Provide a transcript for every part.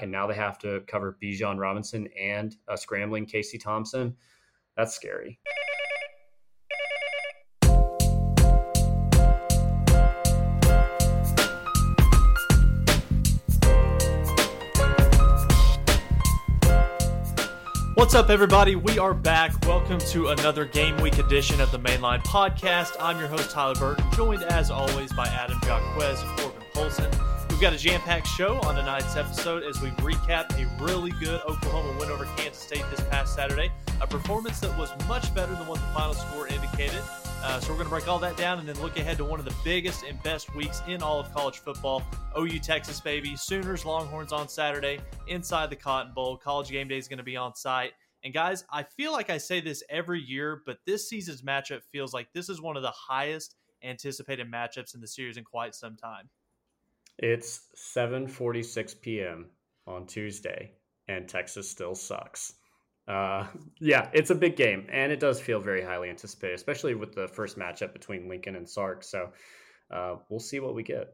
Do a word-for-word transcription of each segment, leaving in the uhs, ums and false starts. and now they have to cover Bijan Robinson and a scrambling Casey Thompson. That's scary. What's up, everybody? We are back. Welcome to another Game Week edition of the Mainline Podcast. I'm your host, Tyler Burton, joined as always by Adam Jacquez and Corbin Polson. We've got a jam-packed show on tonight's episode as we recap a really good Oklahoma win over Kansas State this past Saturday, a performance that was much better than what the final score indicated. Uh, so we're going to break all that down and then look ahead to one of the biggest and best weeks in all of college football. O U Texas, baby. Sooners Longhorns on Saturday inside the Cotton Bowl. College Game Day is going to be on site. And guys, I feel like I say this every year, but this season's matchup feels like this is one of the highest anticipated matchups in the series in quite some time. It's seven forty-six p.m. on Tuesday, and Texas still sucks. Uh, yeah, it's a big game, and it does feel very highly anticipated, especially with the first matchup between Lincoln and Sark. So uh, we'll see what we get.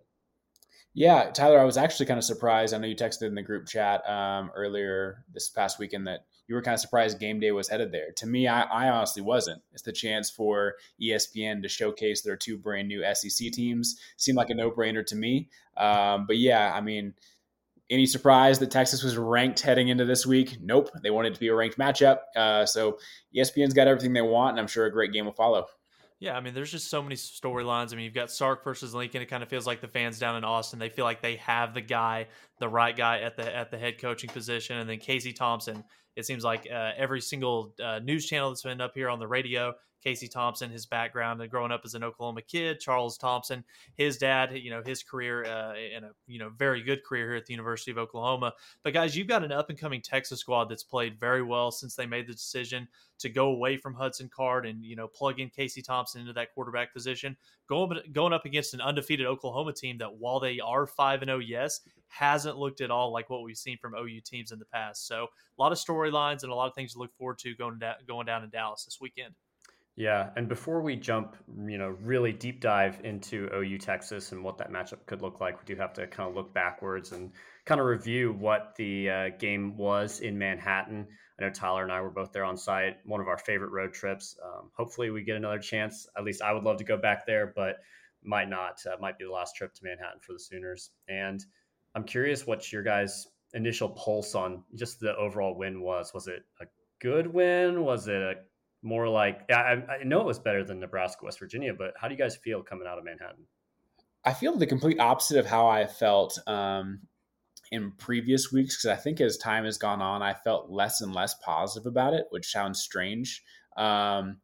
Yeah, Tyler, I was actually kind of surprised. I know you texted in the group chat um, earlier this past weekend that you were kind of surprised game day was headed there. To me, I, I honestly wasn't. It's the chance for E S P N to showcase their two brand new S E C teams. Seemed like a no-brainer to me. Um, but yeah, I mean, any surprise that Texas was ranked heading into this week? Nope. They wanted it to be a ranked matchup. Uh, so E S P N's got everything they want, and I'm sure a great game will follow. Yeah, I mean, there's just so many storylines. I mean, you've got Sark versus Lincoln. It kind of feels like the fans down in Austin, they feel like they have the guy, the right guy at the at the head coaching position. And then Casey Thompson, it seems like uh, every single uh, news channel that's been up here on the radio, Casey Thompson, his background and growing up as an Oklahoma kid, Charles Thompson, his dad, you know, his career uh, in a, you know, very good career here at the University of Oklahoma. But guys, you've got an up and coming Texas squad that's played very well since they made the decision to go away from Hudson Card and, you know, plug in Casey Thompson into that quarterback position, going, going up against an undefeated Oklahoma team that, while they are five and oh, yes, hasn't looked at all like what we've seen from O U teams in the past. So a lot of storylines and a lot of things to look forward to going down, going down in Dallas this weekend. Yeah, and before we jump, you know, really deep dive into O U Texas and what that matchup could look like, we do have to kind of look backwards and kind of review what the uh, game was in Manhattan. I know Tyler and I were both there on site, one of our favorite road trips. Um, hopefully we get another chance. At least I would love to go back there, but might not. Uh, might be the last trip to Manhattan for the Sooners. And I'm curious what your guys' initial pulse on just the overall win was. Was it a good win? Was it a more like, I, I know it was better than Nebraska, West Virginia, but how do you guys feel coming out of Manhattan? I feel the complete opposite of how I felt um, in previous weeks, because I think as time has gone on, I felt less and less positive about it, which sounds strange. Um,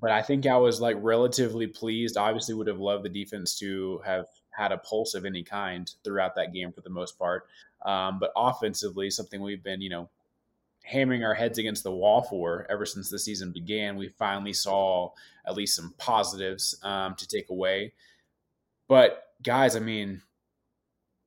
but I think I was like relatively pleased. Obviously would have loved the defense to have had a pulse of any kind throughout that game for the most part. Um, but offensively, something we've been, you know, hammering our heads against the wall for ever since the season began, we finally saw at least some positives um, to take away. But guys, I mean,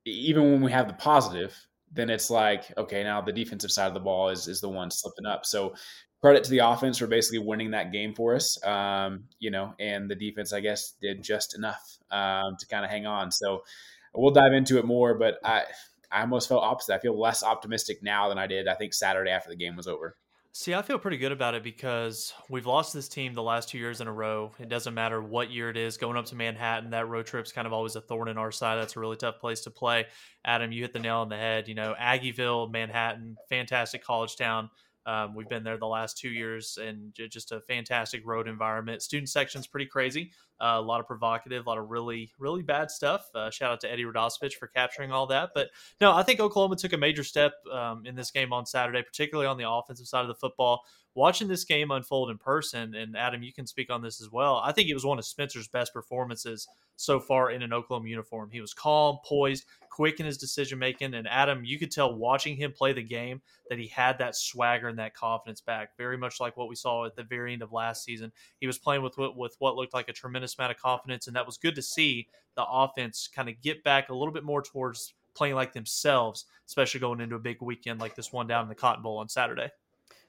even when we have the positive, then it's like, okay, now the defensive side of the ball is, is the one slipping up. So credit to the offense for basically winning that game for us, um, you know, and the defense, I guess, did just enough um, to kind of hang on. So we'll dive into it more, but I, I almost felt opposite. I feel less optimistic now than I did, I think, Saturday after the game was over. See, I feel pretty good about it because we've lost this team the last two years in a row. It doesn't matter what year it is. Going up to Manhattan, that road trip's kind of always a thorn in our side. That's a really tough place to play. Adam, you hit the nail on the head. You know, Aggieville, Manhattan, fantastic college town. Um, we've been there the last two years and just a fantastic road environment. Student section's pretty crazy. Uh, a lot of provocative, a lot of really, really bad stuff. Uh, shout out to Eddie Radosevich for capturing all that. But no, I think Oklahoma took a major step um, in this game on Saturday, particularly on the offensive side of the football. Watching this game unfold in person, and Adam, you can speak on this as well, I think it was one of Spencer's best performances so far in an Oklahoma uniform. He was calm, poised, quick in his decision-making, and Adam, you could tell watching him play the game that he had that swagger and that confidence back, very much like what we saw at the very end of last season. He was playing with, with what looked like a tremendous amount of confidence, and that was good to see the offense kind of get back a little bit more towards playing like themselves, especially going into a big weekend like this one down in the Cotton Bowl on Saturday.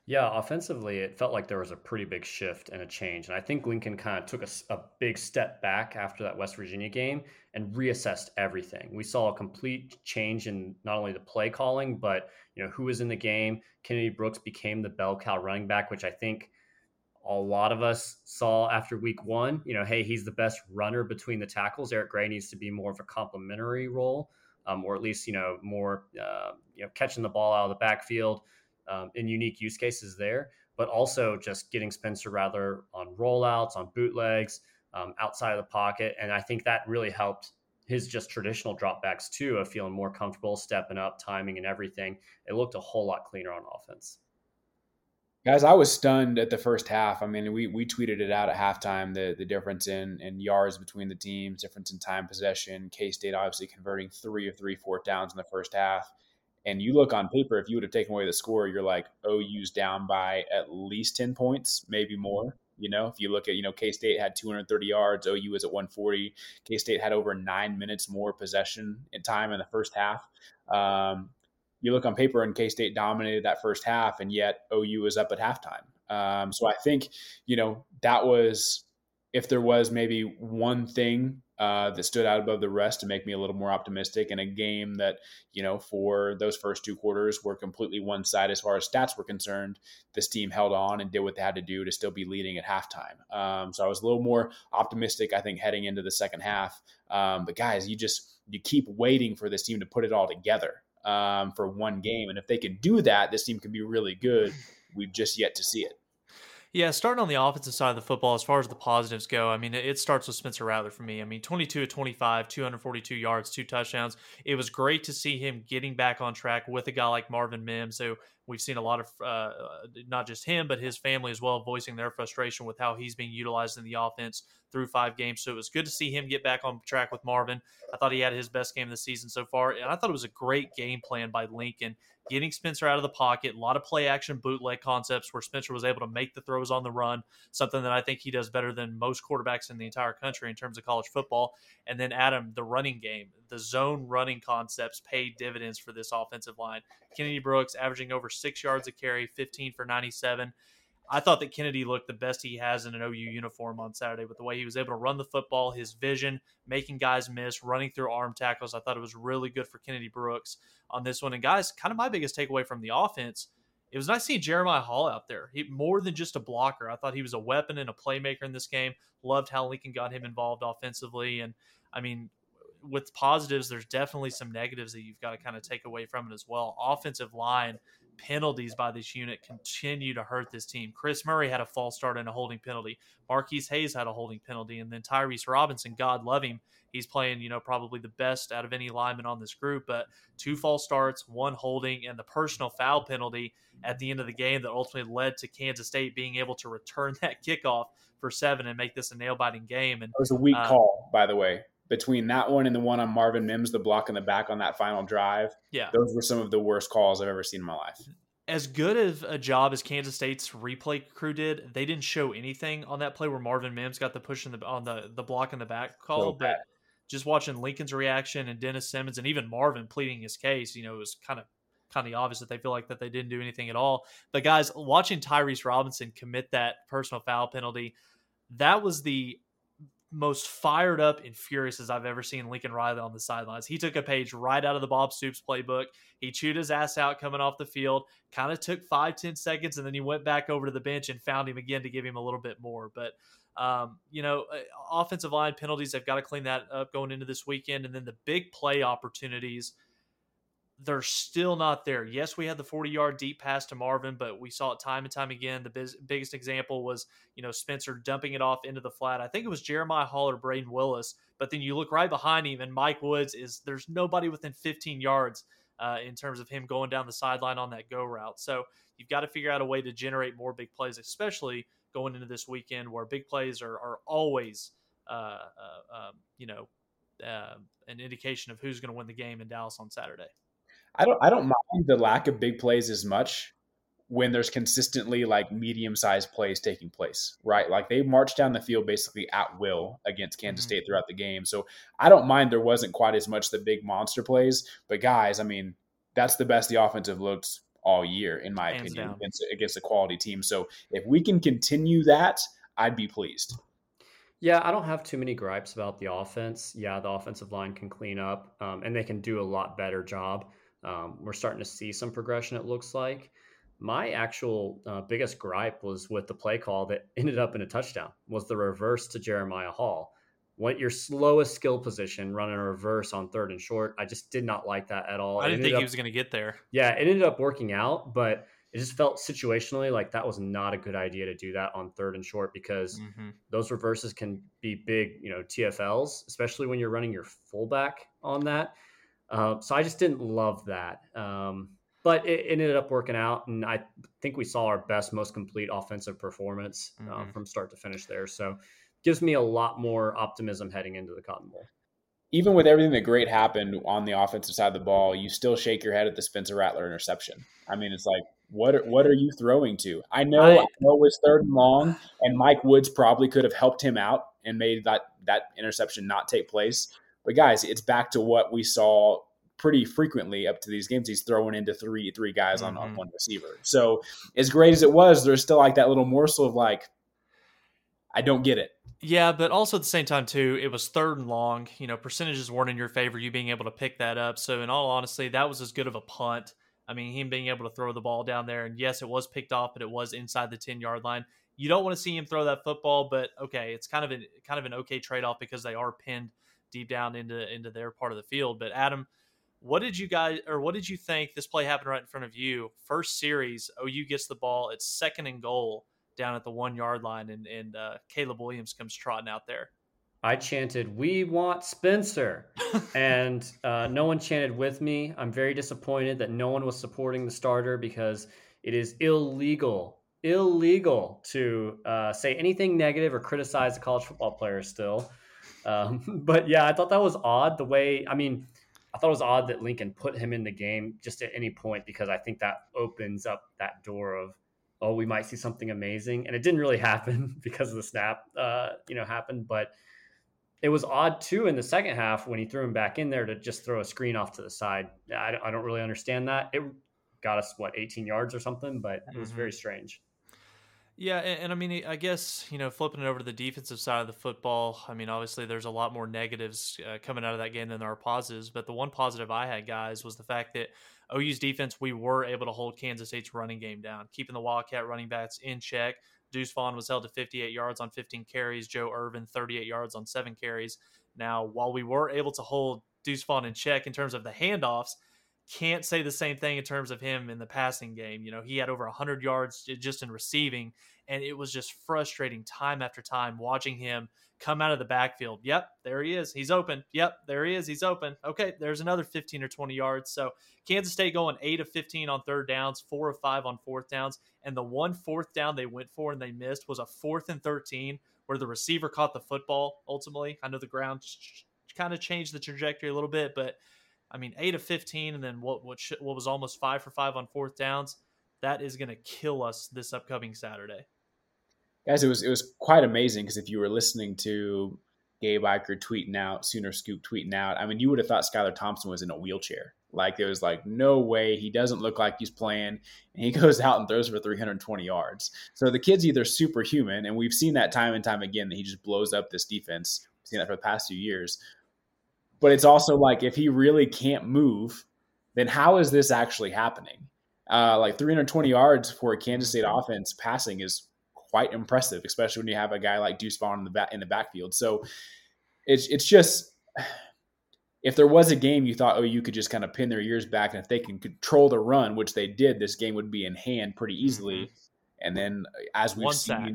Yeah, offensively, it felt like there was a pretty big shift and a change. And I think Lincoln kind of took a, a big step back after that West Virginia game and reassessed everything. We saw a complete change in not only the play calling, but you know who was in the game. Kennedy Brooks became the bell cow running back, which I think a lot of us saw after week one. You know, hey, he's the best runner between the tackles. Eric Gray needs to be more of a complementary role, um, or at least, you know, more uh, you know catching the ball out of the backfield um, in unique use cases there, but also just getting Spencer Rattler on rollouts, on bootlegs, um, outside of the pocket. And I think that really helped his just traditional dropbacks too, of feeling more comfortable, stepping up, timing and everything. It looked a whole lot cleaner on offense. Guys, I was stunned at the first half. I mean, we we tweeted it out at halftime, the, the difference in, in yards between the teams, difference in time possession. K-State obviously converting three of three fourth downs in the first half. And you look on paper, if you would have taken away the score, you're like, O U's down by at least ten points, maybe more. You know, if you look at, you know, K-State had two hundred thirty yards, O U is at one forty. K-State had over nine minutes more possession in time in the first half. Um You look on paper and K-State dominated that first half, and yet O U was up at halftime. Um, so I think, you know, that was, if there was maybe one thing uh, that stood out above the rest to make me a little more optimistic in a game that, you know, for those first two quarters were completely one side as far as stats were concerned, this team held on and did what they had to do to still be leading at halftime. Um, so I was a little more optimistic, I think, heading into the second half. Um, but guys, you just, you keep waiting for this team to put it all together um for one game, and if they can do that, this team can be really good. We've just yet to see it. Yeah, starting on the offensive side of the football, as far as the positives go, I mean, it starts with Spencer Rattler for me. I mean, twenty-two of twenty-five, two hundred forty-two yards, two touchdowns. It was great to see him getting back on track with a guy like Marvin Mims, who we've seen a lot of, uh, not just him, but his family as well, voicing their frustration with how he's being utilized in the offense through five games. So it was good to see him get back on track with Marvin. I thought he had his best game of the season so far, and I thought it was a great game plan by Lincoln, getting Spencer out of the pocket, a lot of play action bootleg concepts where Spencer was able to make the throws on the run, something that I think he does better than most quarterbacks in the entire country in terms of college football. And then, Adam, the running game, the zone running concepts paid dividends for this offensive line. Kennedy Brooks averaging over six yards a carry, fifteen for ninety-seven. I thought that Kennedy looked the best he has in an O U uniform on Saturday with the way he was able to run the football, his vision, making guys miss, running through arm tackles. I thought it was really good for Kennedy Brooks on this one. And guys, kind of my biggest takeaway from the offense, it was nice seeing Jeremiah Hall out there. He, more than just a blocker. I thought he was a weapon and a playmaker in this game. Loved how Lincoln got him involved offensively. And I mean, with positives, there's definitely some negatives that you've got to kind of take away from it as well. Offensive line penalties by this unit continue to hurt this team. Chris Murray had a false start and a holding penalty. Marquise Hayes had a holding penalty. And then Tyrese Robinson, God love him, he's playing, you know, probably the best out of any lineman on this group, but two false starts, one holding, and the personal foul penalty at the end of the game that ultimately led to Kansas State being able to return that kickoff for seven and make this a nail-biting game. And it was a weak uh, call, by the way. Between that one and the one on Marvin Mims, the block in the back on that final drive, yeah, those were some of the worst calls I've ever seen in my life. As good of a job as Kansas State's replay crew did, they didn't show anything on that play where Marvin Mims got the push in the, on the, the block in the back call. So but just watching Lincoln's reaction and Dennis Simmons and even Marvin pleading his case, you know, it was kind of kind of obvious that they feel like that they didn't do anything at all. But guys, watching Tyrese Robinson commit that personal foul penalty, that was the most fired up and furious as I've ever seen Lincoln Riley on the sidelines. He took a page right out of the Bob Stoops playbook. He chewed his ass out coming off the field, kind of took five, ten seconds, and then he went back over to the bench and found him again to give him a little bit more. But, um, you know, offensive line penalties, they've got to clean that up going into this weekend. And then the big play opportunities, they're still not there. Yes, we had the forty-yard deep pass to Marvin, but we saw it time and time again. The biz- biggest example was, you know, Spencer dumping it off into the flat. I think it was Jeremiah Hall or Braden Willis, but then you look right behind him, and Mike Woods is, there's nobody within fifteen yards uh, in terms of him going down the sideline on that go route. So you've got to figure out a way to generate more big plays, especially going into this weekend where big plays are, are always, uh, uh, um, you know, uh, an indication of who's going to win the game in Dallas on Saturday. I don't I don't mind the lack of big plays as much when there's consistently like medium-sized plays taking place, right? Like they marched down the field basically at will against Kansas mm-hmm. State throughout the game. So I don't mind there wasn't quite as much the big monster plays. But guys, I mean, that's the best the offensive looked all year, in my Hands opinion, against, against a quality team. So if we can continue that, I'd be pleased. Yeah, I don't have too many gripes about the offense. Yeah, the offensive line can clean up, um, and they can do a lot better job. Um, we're starting to see some progression, it looks like. My actual uh, biggest gripe was with the play call that ended up in a touchdown, was the reverse to Jeremiah Hall. What your slowest skill position, running a reverse on third and short. I just did not like that at all. I didn't think up, he was going to get there. Yeah, it ended up working out, but it just felt situationally like that was not a good idea to do that on third and short, because mm-hmm. those reverses can be big, you know, T F Ls, especially when you're running your fullback on that. Uh, so I just didn't love that. Um, but it, it ended up working out, and I think we saw our best, most complete offensive performance mm-hmm. uh, from start to finish there. So gives me a lot more optimism heading into the Cotton Bowl. Even with everything that great happened on the offensive side of the ball, you still shake your head at the Spencer Rattler interception. I mean, it's like, what are, what are you throwing to? I know, I, I know it was third and long, and Mike Woods probably could have helped him out and made that, that interception not take place. But, guys, it's back to what we saw pretty frequently up to these games. He's throwing into three three guys mm-hmm. on, on one receiver. So as great as it was, there's still like that little morsel of like, I don't get it. Yeah, but also at the same time, too, it was third and long. You know, percentages weren't in your favor, you being able to pick that up. So, in all honesty, that was as good of a punt. I mean, him being able to throw the ball down there. And, yes, it was picked off, but it was inside the ten-yard line. You don't want to see him throw that football, but, okay, it's kind of, a, kind of an okay trade-off because they are pinned deep down into, into their part of the field. But, Adam, what did you guys – or what did you think? This play happened right in front of you. First series, O U gets the ball. It's second and goal down at the one yard line, and, and uh, Caleb Williams comes trotting out there. I chanted, "We want Spencer," and uh, no one chanted with me. I'm very disappointed that no one was supporting the starter, because it is illegal, illegal to uh, say anything negative or criticize a college football player still. Um, but yeah, I thought that was odd the way, I mean, I thought it was odd that Lincoln put him in the game just at any point, because I think that opens up that door of, oh, we might see something amazing. And it didn't really happen because of the snap, uh, you know, happened. But it was odd, too, in the second half when he threw him back in there to just throw a screen off to the side. I, I don't really understand that. It got us, what, eighteen yards or something, but it was mm-hmm. very strange. Yeah, and, and I mean, I guess, you know, flipping it over to the defensive side of the football, I mean, obviously there's a lot more negatives uh, coming out of that game than there are positives. But the one positive I had, guys, was the fact that O U's defense, we were able to hold Kansas State's running game down, keeping the Wildcat running backs in check. Deuce Vaughn was held to fifty-eight yards on fifteen carries. Joe Irvin, thirty-eight yards on seven carries. Now, while we were able to hold Deuce Vaughn in check in terms of the handoffs, can't say the same thing in terms of him in the passing game. You know, he had over one hundred yards just in receiving, and it was just frustrating time after time watching him come out of the backfield. Yep, there he is. He's open. Yep, there he is. He's open. Okay, there's another fifteen or twenty yards. So Kansas State going eight of fifteen on third downs, four of five on fourth downs, and the one fourth down they went for and they missed was a fourth and thirteen where the receiver caught the football ultimately. I know the ground kind of changed the trajectory a little bit, but I mean, eight of fifteen, and then what what, sh- what was almost five for five on fourth downs, that is going to kill us this upcoming Saturday. Guys, it was it was quite amazing, because if you were listening to Gabe Eicher tweeting out, Sooner Scoop tweeting out, I mean, you would have thought Skylar Thompson was in a wheelchair. Like, it was like, no way. He doesn't look like he's playing. And he goes out and throws for three hundred twenty yards. So the kid's either superhuman, and we've seen that time and time again, that he just blows up this defense. We've seen that for the past few years. But it's also like, if he really can't move, then how is this actually happening? Uh, like three hundred twenty yards for a Kansas State offense passing is quite impressive, especially when you have a guy like Deuce Vaughn in the back, in the backfield. So it's it's just, if there was a game you thought, oh, you could just kind of pin their ears back, and if they can control the run, which they did, this game would be in hand pretty easily. Mm-hmm. And then as we've One seen. Sack.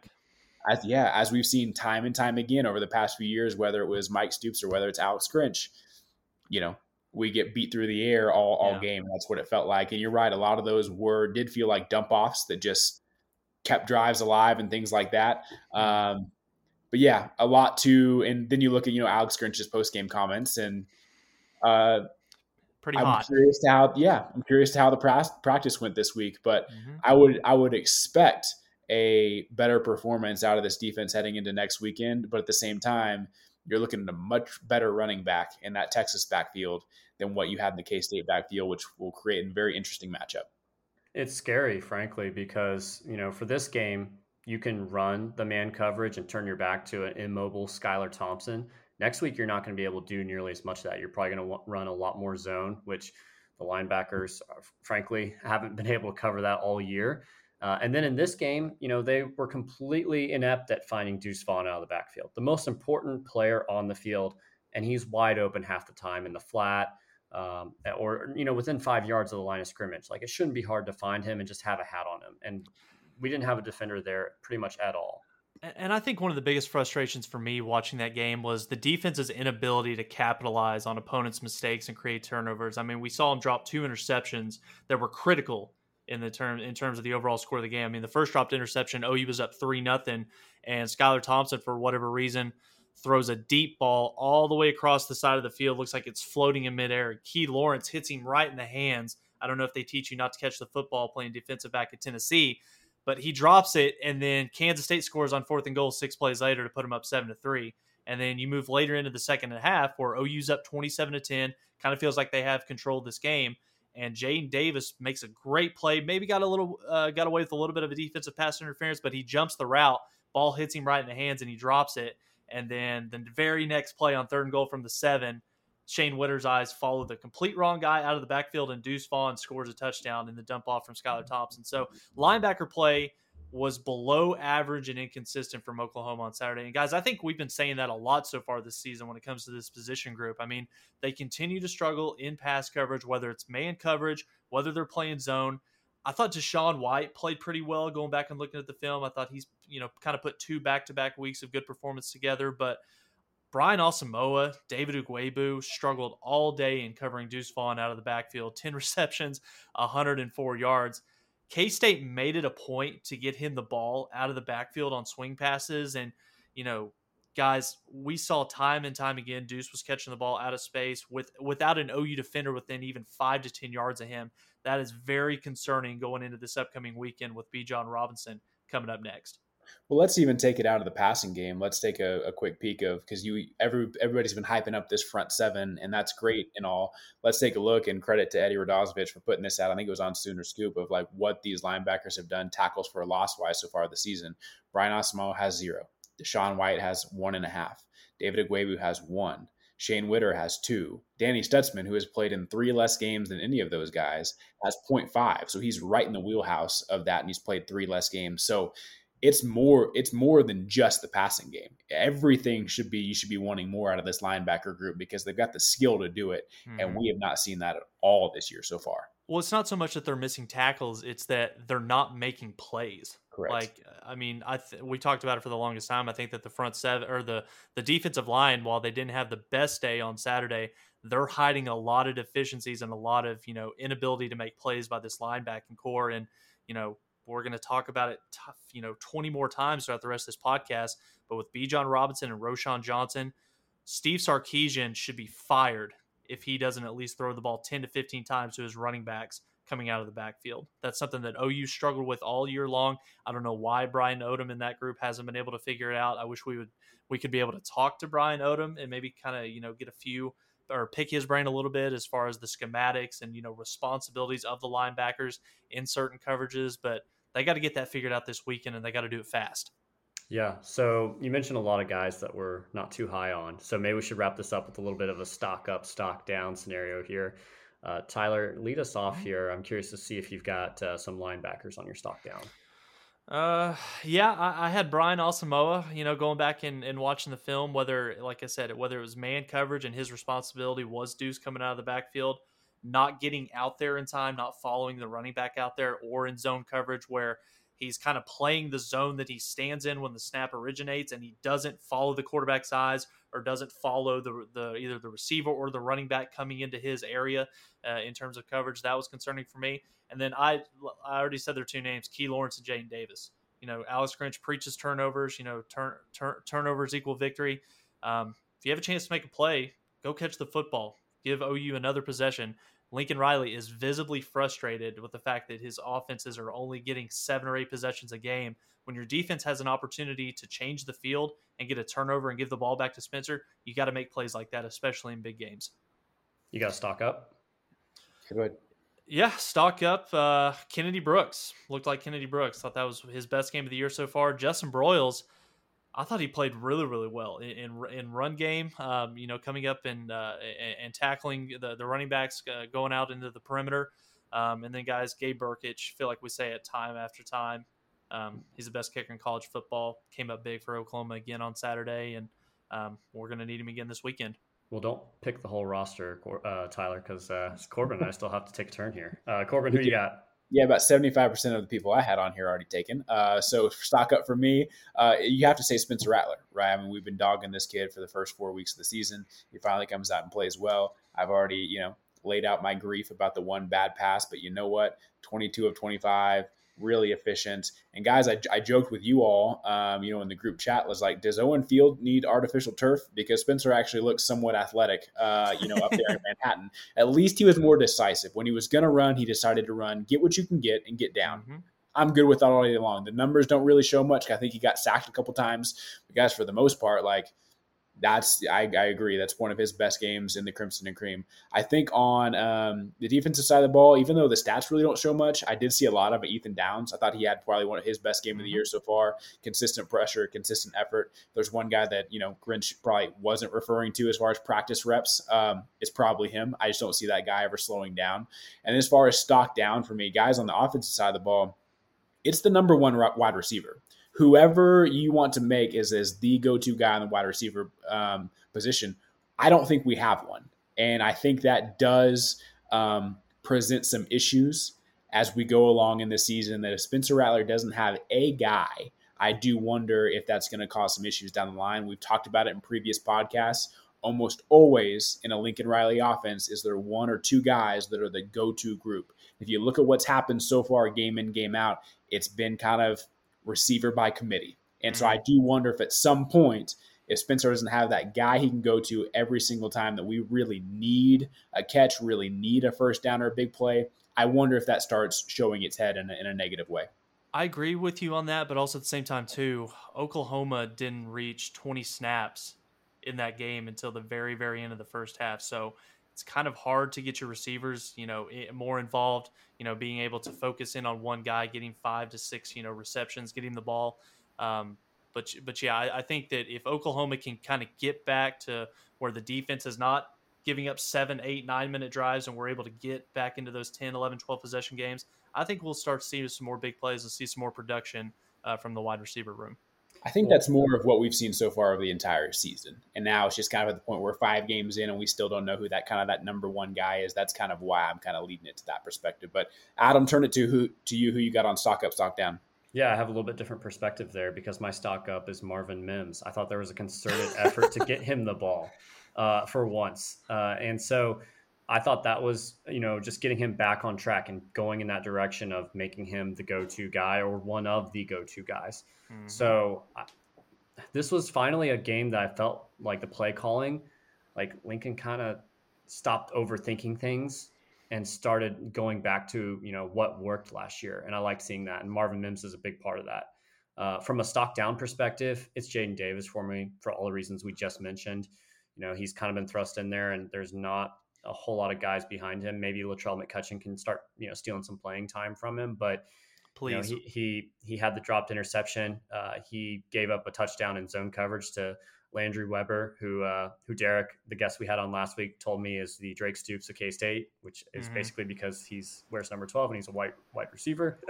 As, yeah, as we've seen time and time again over the past few years, whether it was Mike Stoops or whether it's Alex Grinch, you know, we get beat through the air all, all yeah. game. That's what it felt like. And you're right. A lot of those were did feel like dump-offs that just kept drives alive and things like that. Um, but, yeah, a lot to – and then you look at, you know, Alex Grinch's post-game comments, and uh, – Pretty I'm hot. Curious to how, yeah, I'm curious to how the pra- practice went this week. But mm-hmm. I would I would expect – a better performance out of this defense heading into next weekend. But at the same time, you're looking at a much better running back in that Texas backfield than what you had in the K-State backfield, which will create a very interesting matchup. It's scary, frankly, because, you know, for this game, you can run the man coverage and turn your back to an immobile Skylar Thompson. Next week, you're not going to be able to do nearly as much of that. You're probably going to run a lot more zone, which the linebackers, frankly, haven't been able to cover that all year. Uh, and then in this game, you know, they were completely inept at finding Deuce Vaughn out of the backfield, the most important player on the field, and he's wide open half the time in the flat um, or, you know, within five yards of the line of scrimmage. Like, it shouldn't be hard to find him and just have a hat on him. And we didn't have a defender there pretty much at all. And I think one of the biggest frustrations for me watching that game was the defense's inability to capitalize on opponents' mistakes and create turnovers. I mean, we saw them drop two interceptions that were critical in the term in terms of the overall score of the game. I mean, the first dropped interception, O U was up three nothing, and Skylar Thompson, for whatever reason, throws a deep ball all the way across the side of the field. Looks like it's floating in midair. Key Lawrence hits him right in the hands. I don't know if they teach you not to catch the football playing defensive back at Tennessee, but he drops it, and then Kansas State scores on fourth and goal six plays later to put them up seven to three. And then you move later into the second half where O U's up twenty-seven to ten. Kind of feels like they have controlled this game. And Jaden Davis makes a great play. Maybe got a little uh, got away with a little bit of a defensive pass interference, but he jumps the route. Ball hits him right in the hands, and he drops it. And then the very next play on third and goal from the seven, Shane Witter's eyes follow the complete wrong guy out of the backfield, and Deuce Vaughn scores a touchdown in the dump off from Skylar Thompson. So linebacker play was below average and inconsistent from Oklahoma on Saturday. And guys, I think we've been saying that a lot so far this season when it comes to this position group. I mean, they continue to struggle in pass coverage, whether it's man coverage, whether they're playing zone. I thought Deshaun White played pretty well going back and looking at the film. I thought he's, you know, kind of put two back-to-back weeks of good performance together, but Brian Asamoah, David Ugwoegbu struggled all day in covering Deuce Vaughn out of the backfield. ten receptions, one hundred four yards. K-State made it a point to get him the ball out of the backfield on swing passes. And, you know, guys, we saw time and time again Deuce was catching the ball out of space with without an O U defender within even five to ten yards of him. That is very concerning going into this upcoming weekend with Bijan Robinson coming up next. Well, let's even take it out of the passing game. Let's take a, a quick peek of, because you every everybody's been hyping up this front seven, and that's great and all. Let's take a look, and credit to Eddie Radosevich for putting this out. I think it was on Sooner Scoop of like what these linebackers have done tackles for a loss wise so far this season. Brian Asamoah has zero. Deshaun White has one and a half. David Ugwoegbu has one. Shane Witter has two. Danny Stutzman, who has played in three less games than any of those guys, has point five. So he's right in the wheelhouse of that, and he's played three less games. So It's more it's more than just the passing game. Everything should be, you should be wanting more out of this linebacker group because they've got the skill to do it, mm-hmm. and we have not seen that at all this year so far. Well, it's not so much that they're missing tackles, it's that they're not making plays. Correct. Like, I mean, I th- we talked about it for the longest time. I think that the front seven or the, the defensive line, while they didn't have the best day on Saturday, they're hiding a lot of deficiencies and a lot of, you know, inability to make plays by this linebacking core. And, you know, we're going to talk about it, tough, you know, twenty more times throughout the rest of this podcast. But with Bijan Robinson and Roschon Johnson, Steve Sarkisian should be fired if he doesn't at least throw the ball ten to fifteen times to his running backs coming out of the backfield. That's something that O U struggled with all year long. I don't know why Brian Odom in that group hasn't been able to figure it out. I wish we would we could be able to talk to Brian Odom and maybe kind of, you know, get a few or pick his brain a little bit as far as the schematics and, you know, responsibilities of the linebackers in certain coverages. But they got to get that figured out this weekend, and they got to do it fast. Yeah. So you mentioned a lot of guys that we're not too high on. So maybe we should wrap this up with a little bit of a stock up, stock down scenario here. Uh, Tyler, lead us off here. I'm curious to see if you've got uh, some linebackers on your stock down. Uh, yeah, I, I had Brian Asamoah, you know, going back and, and watching the film, whether, like I said, whether it was man coverage and his responsibility was Deuce coming out of the backfield, not getting out there in time, not following the running back out there, or in zone coverage where he's kind of playing the zone that he stands in when the snap originates and he doesn't follow the quarterback's eyes or doesn't follow the, the either the receiver or the running back coming into his area uh, in terms of coverage. That was concerning for me. And then I I already said their two names, Key Lawrence and Jaden Davis. You know, Alex Grinch preaches turnovers, you know, turn, turn, turnovers equal victory. Um, if you have a chance to make a play, go catch the football. Give O U another possession. Lincoln Riley is visibly frustrated with the fact that his offenses are only getting seven or eight possessions a game. When your defense has an opportunity to change the field and get a turnover and give the ball back to Spencer, you got to make plays like that, especially in big games. You got to stock up. Good. yeah, stock up. Uh, Kennedy Brooks looked like Kennedy Brooks. Thought that was his best game of the year so far. Justin Broyles, I thought he played really, really well in in, in run game. Um, you know, coming up and uh, and tackling the the running backs, uh, going out into the perimeter, um, and then guys, Gabe Brkic. Feel like we say it time after time. Um, he's the best kicker in college football. Came up big for Oklahoma again on Saturday, and um, we're going to need him again this weekend. Well, don't pick the whole roster, uh, Tyler, because uh, Corbin and I still have to take a turn here. Uh, Corbin, who you got? Yeah, about seventy-five percent of the people I had on here already taken. Uh, so stock up for me. Uh, you have to say Spencer Rattler, right? I mean, we've been dogging this kid for the first four weeks of the season. He finally comes out and plays well. I've already, you know, laid out my grief about the one bad pass, but you know what? twenty-two of twenty-five. Really efficient. And guys, I, I joked with you all, um, you know, in the group chat was like, does Owen Field need artificial turf? Because Spencer actually looks somewhat athletic, uh, you know, up there in Manhattan. At least he was more decisive. When he was going to run, he decided to run, get what you can get and get down. Mm-hmm. I'm good with that all day long. The numbers don't really show much. I think he got sacked a couple times. But guys, for the most part, like that's, I, I agree. That's one of his best games in the Crimson and Cream. I think on um, the defensive side of the ball, even though the stats really don't show much, I did see a lot of Ethan Downs. I thought he had probably one of his best game of the year so far. Consistent pressure, consistent effort. There's one guy that, you know, Grinch probably wasn't referring to as far as practice reps. Um, it's probably him. I just don't see that guy ever slowing down. And as far as stock down for me, guys on the offensive side of the ball, it's the number one wide receiver. Whoever you want to make is, is the go-to guy on the wide receiver um, position. I don't think we have one. And I think that does um, present some issues as we go along in the season, that if Spencer Rattler doesn't have a guy, I do wonder if that's going to cause some issues down the line. We've talked about it in previous podcasts. Almost always in a Lincoln Riley offense is there one or two guys that are the go-to group. If you look at what's happened so far game in, game out, it's been kind of receiver by committee. And so I do wonder if at some point, if Spencer doesn't have that guy he can go to every single time that we really need a catch, really need a first down or a big play, I wonder if that starts showing its head in a, in a negative way. I agree with you on that, but also at the same time too, Oklahoma didn't reach twenty snaps in that game until the very, very end of the first half. So it's kind of hard to get your receivers, you know, more involved, you know, being able to focus in on one guy, getting five to six, you know, receptions, getting the ball. Um, but, but yeah, I, I think that if Oklahoma can kind of get back to where the defense is not giving up seven, eight, nine minute drives, and we're able to get back into those ten, eleven, twelve possession games, I think we'll start seeing some more big plays and see some more production uh, from the wide receiver room. I think that's more of what we've seen so far over the entire season. And now it's just kind of at the point where five games in and we still don't know who that kind of that number one guy is. That's kind of why I'm kind of leading it to that perspective. But Adam, turn it to who to you, who you got on stock up, stock down. Yeah, I have a little bit different perspective there because my stock up is Marvin Mims. I thought there was a concerted effort to get him the ball uh, for once. Uh, and so I thought that was, you know, just getting him back on track and going in that direction of making him the go-to guy or one of the go-to guys. Mm-hmm. So I, this was finally a game that I felt like the play calling, like Lincoln kind of stopped overthinking things and started going back to, you know, what worked last year. And I liked seeing that. And Marvin Mims is a big part of that. Uh, from a stock down perspective, it's Jaden Davis for me for all the reasons we just mentioned. You know, he's kind of been thrust in there and there's not a whole lot of guys behind him. Maybe Latrell McCutcheon can start, you know, stealing some playing time from him, but please, you know, he, he, he had the dropped interception. Uh, he gave up a touchdown in zone coverage to Landry Weber, who, uh, who Derek, the guest we had on last week, told me is the Drake Stoops of K-State, which is mm-hmm. basically because he's wears number twelve and he's a white, white receiver,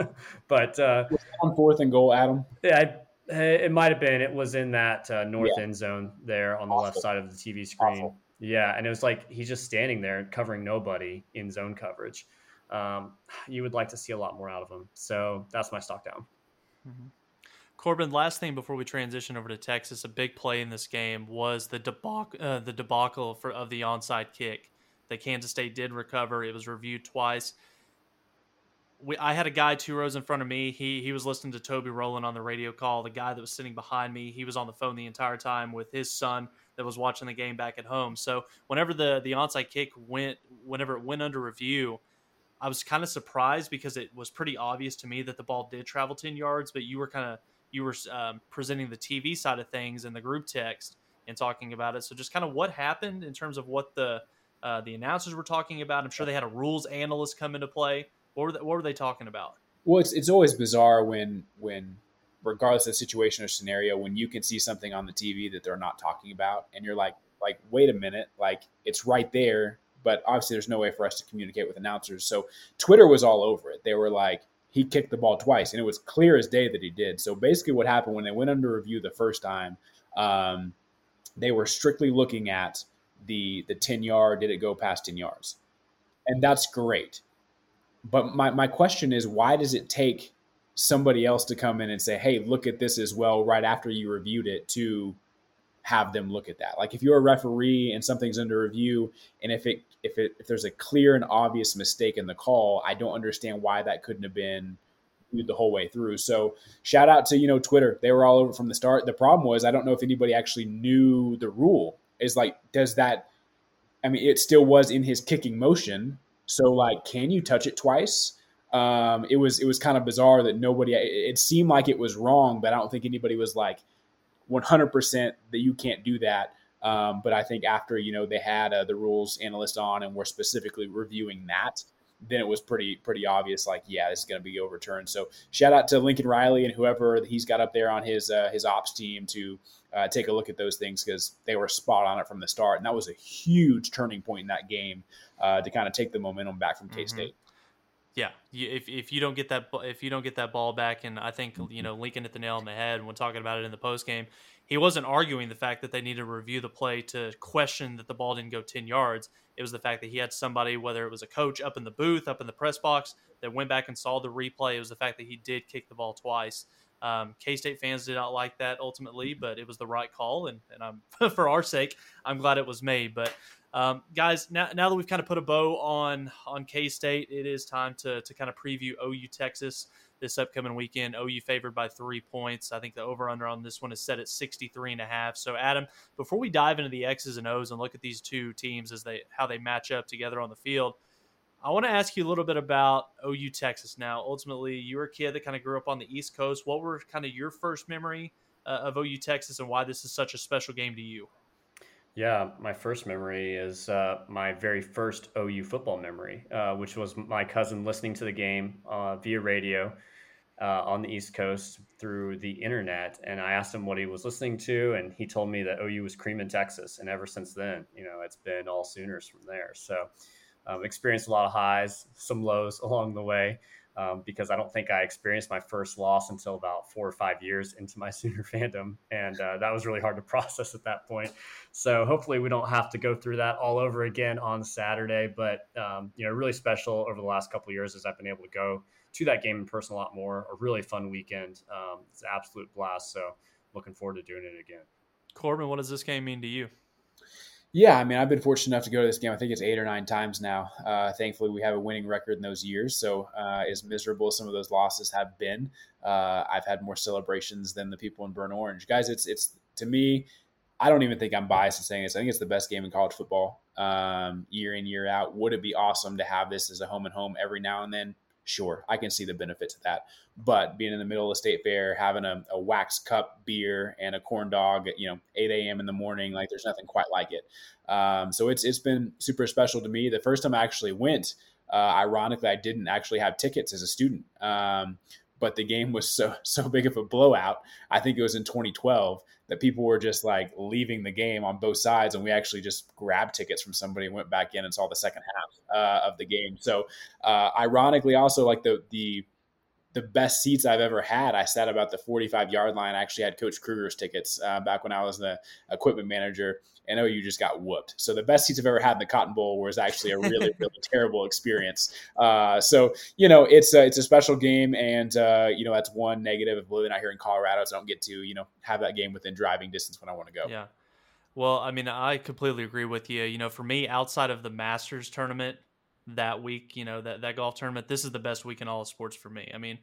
but, uh, on fourth and goal, Adam. Yeah. I, it might've been, it was in that uh, north yeah. end zone there on the Awful. left side of the T V screen. Awful. Yeah, and it was like he's just standing there covering nobody in zone coverage. Um, you would like to see a lot more out of him. So that's my stock down. Mm-hmm. Corbin, last thing before we transition over to Texas, a big play in this game was the debacle, uh, the debacle for, of the onside kick that Kansas State did recover. It was reviewed twice. We, I had a guy two rows in front of me. He he was listening to Toby Rowland on the radio call. The guy that was sitting behind me, he was on the phone the entire time with his son that was watching the game back at home. So whenever the the onside kick went, whenever it went under review, I was kind of surprised because it was pretty obvious to me that the ball did travel ten yards. But you were kind of you were um, presenting the T V side of things in the group text and talking about it. So just kind of what happened in terms of what the Uh, the announcers were talking about. I'm sure they had a rules analyst come into play. What were they, what were they talking about? Well, it's it's always bizarre when when regardless of situation or scenario, when you can see something on the T V that they're not talking about, and you're like like wait a minute, like it's right there, but obviously there's no way for us to communicate with announcers. So Twitter was all over it. They were like, he kicked the ball twice, and it was clear as day that he did. So basically, what happened when they went under review the first time, um, they were strictly looking at the the ten yard, did it go past ten yards? And that's great. But my, my question is, why does it take somebody else to come in and say, hey, look at this as well, right after you reviewed it, to have them look at that? Like if you're a referee and something's under review, and if it if it if there's a clear and obvious mistake in the call, I don't understand why that couldn't have been viewed the whole way through. So shout out to, you know, Twitter. They were all over from the start. The problem was, I don't know if anybody actually knew the rule. Is like, does that, I mean, it still was in his kicking motion. So like, can you touch it twice? Um, it was, it was kind of bizarre that nobody, it seemed like it was wrong, but I don't think anybody was like one hundred percent that you can't do that. Um, but I think after, you know, they had uh, the rules analyst on and were specifically reviewing that, then it was pretty, pretty obvious. Like, yeah, this is going to be overturned. So shout out to Lincoln Riley and whoever he's got up there on his, uh, his ops team to uh, take a look at those things, because they were spot on it from the start. And that was a huge turning point in that game uh, to kind of take the momentum back from K-State. Mm-hmm. Yeah. If, if you don't get that, if you don't get that ball back, and I think, you know, Lincoln hit the nail on the head when talking about it in the post game, he wasn't arguing the fact that they needed to review the play to question that the ball didn't go ten yards. It was the fact that he had somebody, whether it was a coach up in the booth, up in the press box, that went back and saw the replay. It was the fact that he did kick the ball twice. Um, K-State fans did not like that ultimately, but it was the right call. And, and I'm, for our sake, I'm glad it was made. But um, guys, now, now that we've kind of put a bow on, on K-State, it is time to, to kind of preview O U Texas this upcoming weekend. O U favored by three points. I think the over-under on this one is set at sixty-three and a half. So Adam, before we dive into the X's and O's and look at these two teams as they, how they match up together on the field, I want to ask you a little bit about O U Texas. Now, ultimately, you were a kid that kind of grew up on the East Coast. What were kind of your first memory uh, of O U Texas, and why this is such a special game to you? Yeah, my first memory is uh, my very first O U football memory, uh, which was my cousin listening to the game uh, via radio uh, on the East Coast through the internet. And I asked him what he was listening to, and he told me that O U was creaming Texas. And ever since then, you know, it's been all Sooners from there. So Um, experienced a lot of highs, some lows along the way, um, because I don't think I experienced my first loss until about four or five years into my Sooner fandom. And uh, that was really hard to process at that point. So hopefully we don't have to go through that all over again on Saturday. But, um, you know, really special over the last couple of years as I've been able to go to that game in person a lot more. A really fun weekend. Um, it's an absolute blast. So looking forward to doing it again. Corbin, what does this game mean to you? Yeah, I mean, I've been fortunate enough to go to this game. I think it's eight or nine times now. Uh, thankfully, we have a winning record in those years. So uh, as miserable as some of those losses have been, uh, I've had more celebrations than the people in Burnt Orange. Guys, it's it's to me, I don't even think I'm biased in saying this. I think it's the best game in college football um, year in, year out. Would it be awesome to have this as a home and home every now and then? Sure, I can see the benefits of that. But being in the middle of the state fair, having a, a wax cup beer and a corn dog at, you know, eight a.m. in the morning, like there's nothing quite like it. Um, so it's it's been super special to me. The first time I actually went, uh, ironically, I didn't actually have tickets as a student. Um, but the game was so so big of a blowout, I think it was in twenty twelve, that people were just like leaving the game on both sides, and we actually just grabbed tickets from somebody and went back in and saw the second half uh, of the game. So uh, ironically, also like the the the best seats I've ever had, I sat about the forty-five yard line. I actually had Coach Kruger's tickets uh, back when I was the equipment manager, and O U just got whooped. So the best seats I've ever had in the Cotton Bowl was actually a really, really terrible experience. Uh, so, you know, it's a, it's a special game, and, uh, you know, that's one negative of living out here in Colorado. So I don't get to, you know, have that game within driving distance when I want to go. Yeah. Well, I mean, I completely agree with you. You know, for me, outside of the Masters tournament, that week, you know, that, that golf tournament, this is the best week in all of sports for me. I mean,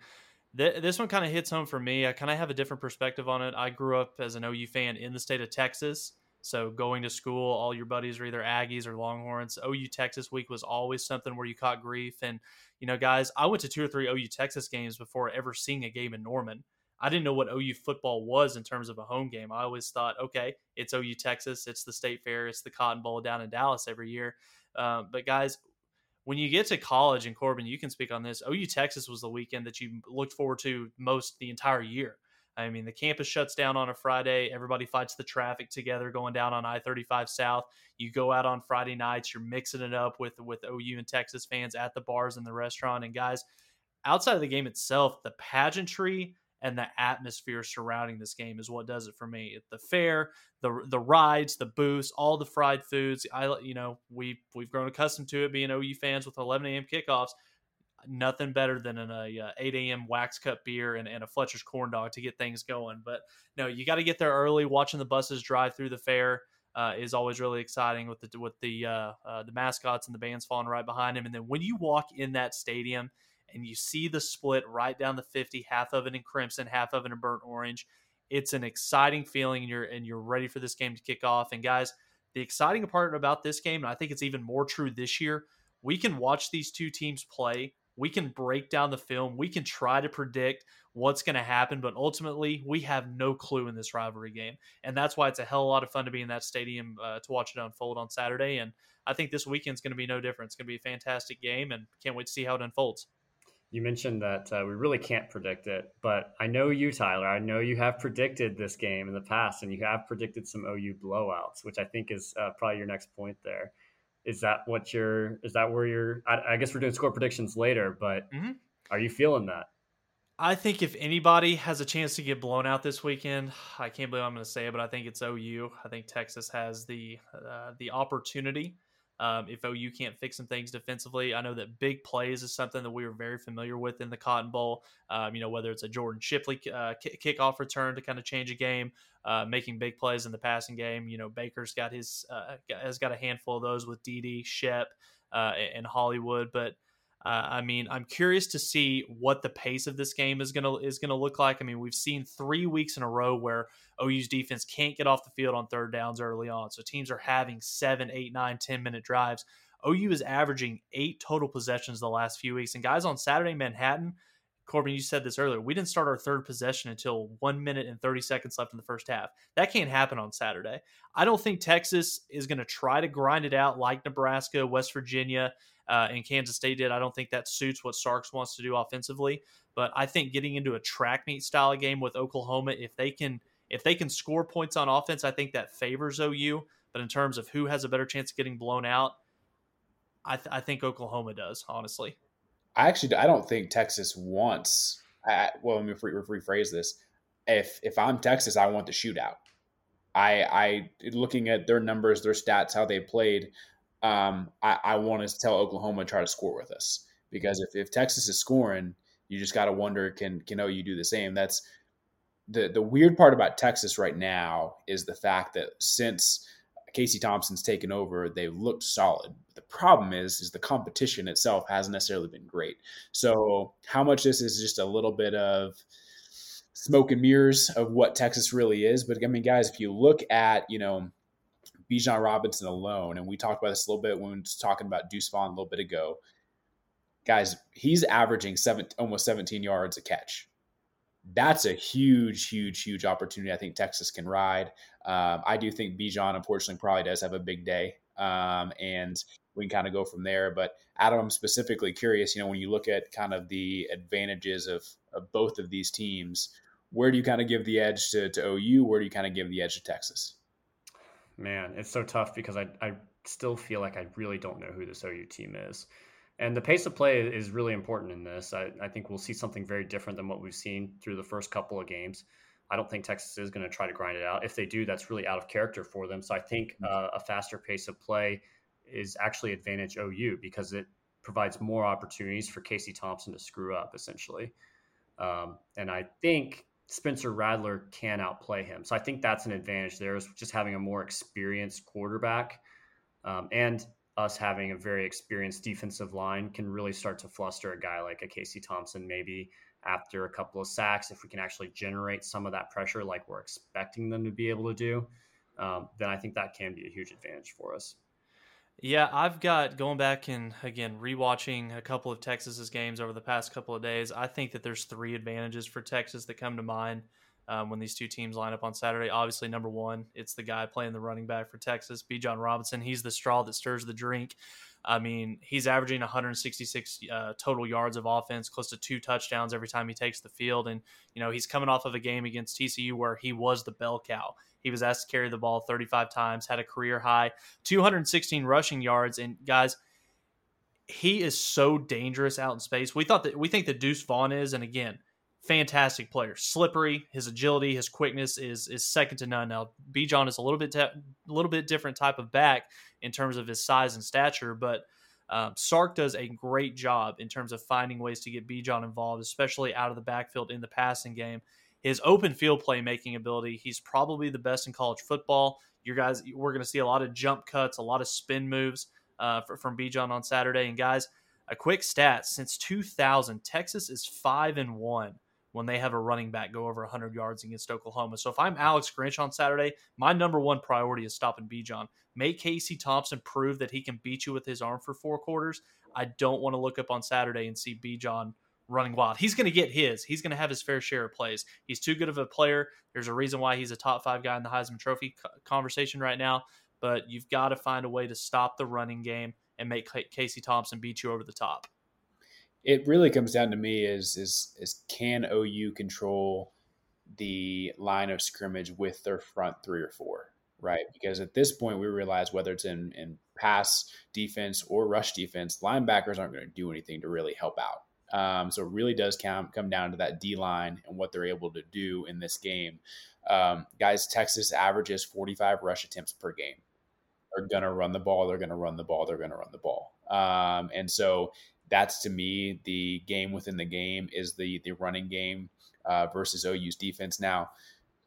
th- this one kind of hits home for me. I kind of have a different perspective on it. I grew up as an O U fan in the state of Texas. So going to school, all your buddies were either Aggies or Longhorns. O U Texas week was always something where you caught grief. And, you know, guys, I went to two or three O U Texas games before ever seeing a game in Norman. I didn't know what O U football was in terms of a home game. I always thought, okay, it's O U Texas. It's the state fair. It's the Cotton Bowl down in Dallas every year. Uh, but guys, when you get to college, and Corbin, you can speak on this, O U Texas was the weekend that you looked forward to most the entire year. I mean, the campus shuts down on a Friday. Everybody fights the traffic together going down on I thirty-five South. You go out on Friday nights. You're mixing it up with, with O U and Texas fans at the bars and the restaurant. And guys, outside of the game itself, the pageantry and the atmosphere surrounding this game is what does it for me. The fair, the the rides, the booths, all the fried foods. I, you know, we we've grown accustomed to it being O U fans with eleven a.m. kickoffs. Nothing better than an uh, eight a.m. wax cup beer and, and a Fletcher's corn dog to get things going. But no, you got to get there early. Watching the buses drive through the fair uh, is always really exciting with the with the uh, uh, the mascots and the bands falling right behind him. And then when you walk in that stadium and you see the split right down the fifty, half of it in crimson, half of it in burnt orange, it's an exciting feeling, and you're and you're ready for this game to kick off. And guys, the exciting part about this game, and I think it's even more true this year, we can watch these two teams play. We can break down the film. We can try to predict what's going to happen, but ultimately we have no clue in this rivalry game. And that's why it's a hell of a lot of fun to be in that stadium uh, to watch it unfold on Saturday. And I think this weekend's going to be no different. It's going to be a fantastic game, and can't wait to see how it unfolds. You mentioned that uh, we really can't predict it, but I know you, Tyler. I know you have predicted this game in the past, and you have predicted some O U blowouts, which I think is uh, probably your next point there. Is that what you're, is that where you're, I, I guess we're doing score predictions later, but mm-hmm. Are you feeling that? I think if anybody has a chance to get blown out this weekend, I can't believe I'm going to say it, but I think it's O U. I think Texas has the, uh, the opportunity. Um, if O U can't fix some things defensively, I know that big plays is something that we were very familiar with in the Cotton Bowl. Um, you know, whether it's a Jordan Shipley uh, kickoff return to kind of change a game, uh, making big plays in the passing game. You know, Baker's got his uh, has got a handful of those with Dede, Shep, uh, and Hollywood. But uh, I mean, I'm curious to see what the pace of this game is gonna is gonna look like. I mean, we've seen three weeks in a row where O U's defense can't get off the field on third downs early on. So teams are having seven, eight, nine, ten minute drives. O U is averaging eight total possessions the last few weeks. And guys, on Saturday, Manhattan, Corbin, you said this earlier, we didn't start our third possession until one minute and thirty seconds left in the first half. That can't happen on Saturday. I don't think Texas is going to try to grind it out like Nebraska, West Virginia, uh, and Kansas State did. I don't think that suits what Sarkis wants to do offensively. But I think getting into a track meet style game with Oklahoma, if they can If they can score points on offense, I think that favors O U. But in terms of who has a better chance of getting blown out, I, th- I think Oklahoma does, honestly. I actually I don't think Texas wants – well, let me rephrase this. If if I'm Texas, I want the shootout. I, I looking at their numbers, their stats, how they played, um, I, I want to tell Oklahoma try to score with us. Because if, if Texas is scoring, you just got to wonder, can, can O U do the same? That's – The the weird part about Texas right now is the fact that since Casey Thompson's taken over, they've looked solid. The problem is, is the competition itself hasn't necessarily been great. So how much this is just a little bit of smoke and mirrors of what Texas really is. But I mean, guys, if you look at, you know, Bijan Robinson alone, and we talked about this a little bit when we were talking about Deuce Vaughn a little bit ago, guys, he's averaging seven, almost seventeen yards a catch. That's a huge, huge, huge opportunity. I think Texas can ride. Um, I do think Bijan, unfortunately, probably does have a big day, um, and we can kind of go from there. But Adam, I'm specifically curious, you know, when you look at kind of the advantages of, of both of these teams, where do you kind of give the edge to, to O U? Where do you kind of give the edge to Texas? Man, it's so tough because I, I still feel like I really don't know who this O U team is. And the pace of play is really important in this. I, I think we'll see something very different than what we've seen through the first couple of games. I don't think Texas is going to try to grind it out. If they do, that's really out of character for them. So I think uh, a faster pace of play is actually advantage O U because it provides more opportunities for Casey Thompson to screw up, essentially. Um, and I think Spencer Rattler can outplay him. So I think that's an advantage there, is just having a more experienced quarterback. Um, and us having a very experienced defensive line can really start to fluster a guy like a Casey Thompson, maybe after a couple of sacks. If we can actually generate some of that pressure like we're expecting them to be able to do, um, then I think that can be a huge advantage for us. Yeah, I've got, going back and, again, rewatching a couple of Texas's games over the past couple of days, I think that there's three advantages for Texas that come to mind. um, when these two teams line up on Saturday. Obviously, number one, it's the guy playing the running back for Texas, Bijan Robinson. He's the straw that stirs the drink. I mean, he's averaging one hundred sixty-six uh, total yards of offense, close to two touchdowns every time he takes the field. And, you know, he's coming off of a game against T C U where he was the bell cow. He was asked to carry the ball thirty-five times, had a career high, two hundred sixteen rushing yards. And guys, he is so dangerous out in space. We thought that we think that Deuce Vaughn is, and again, fantastic player, slippery. His agility, his quickness is is second to none. Now, Bijan is a little bit a te- little bit different type of back in terms of his size and stature, but um, Sark does a great job in terms of finding ways to get Bijan involved, especially out of the backfield in the passing game. His open field playmaking ability, he's probably the best in college football. You guys, we're going to see a lot of jump cuts, a lot of spin moves uh, for, from Bijan on Saturday. And guys, a quick stat: since two thousand, Texas is five and one when they have a running back go over one hundred yards against Oklahoma. So if I'm Alex Grinch on Saturday, my number one priority is stopping Bijan. Make Casey Thompson prove that he can beat you with his arm for four quarters. I don't want to look up on Saturday and see Bijan running wild. He's going to get his. He's going to have his fair share of plays. He's too good of a player. There's a reason why he's a top five guy in the Heisman Trophy conversation right now. But you've got to find a way to stop the running game and make Casey Thompson beat you over the top. It really comes down to me is, is is can O U control the line of scrimmage with their front three or four, right? Because at this point we realize whether it's in, in pass defense or rush defense, linebackers aren't going to do anything to really help out. Um, so it really does come, come down to that D-line and what they're able to do in this game. Um, guys, Texas averages forty-five rush attempts per game. They're going to run the ball. They're going to run the ball. They're going to run the ball. Um, and so that's, to me, the game within the game is the the running game uh, versus O U's defense. Now,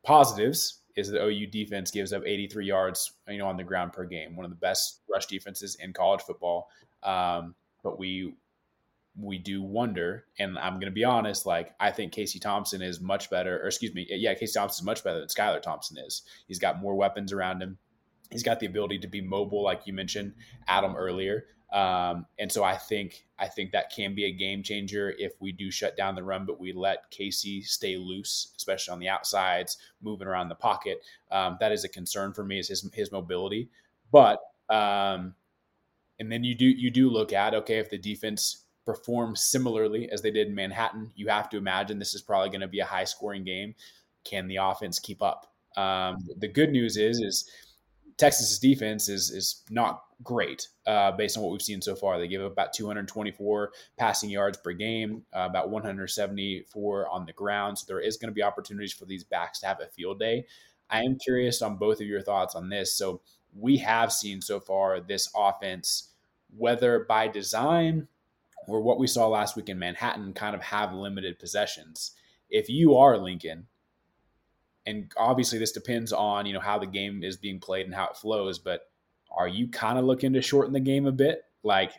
positives is that O U defense gives up eighty-three yards, you know, on the ground per game. One of the best rush defenses in college football. Um, but we we do wonder, and I'm going to be honest, like I think Casey Thompson is much better, or excuse me, yeah, Casey Thompson is much better than Skylar Thompson is. He's got more weapons around him. He's got the ability to be mobile, like you mentioned, Adam, earlier. Um, and so I think I think that can be a game changer if we do shut down the run, but we let Casey stay loose, especially on the outsides, moving around the pocket. Um, that is a concern for me, is his his mobility. But um, and then you do you do look at, okay, if the defense performs similarly as they did in Manhattan, you have to imagine this is probably going to be a high scoring game. Can the offense keep up? Um, the good news is is. Texas's defense is is not great uh, based on what we've seen so far. They give up about two hundred twenty-four passing yards per game, uh, about one hundred seventy-four on the ground. So there is going to be opportunities for these backs to have a field day. I am curious on both of your thoughts on this. So we have seen so far this offense, whether by design or what we saw last week in Manhattan, kind of have limited possessions. If you are Lincoln, and obviously this depends on, you know, how the game is being played and how it flows, but are you kind of looking to shorten the game a bit? Like,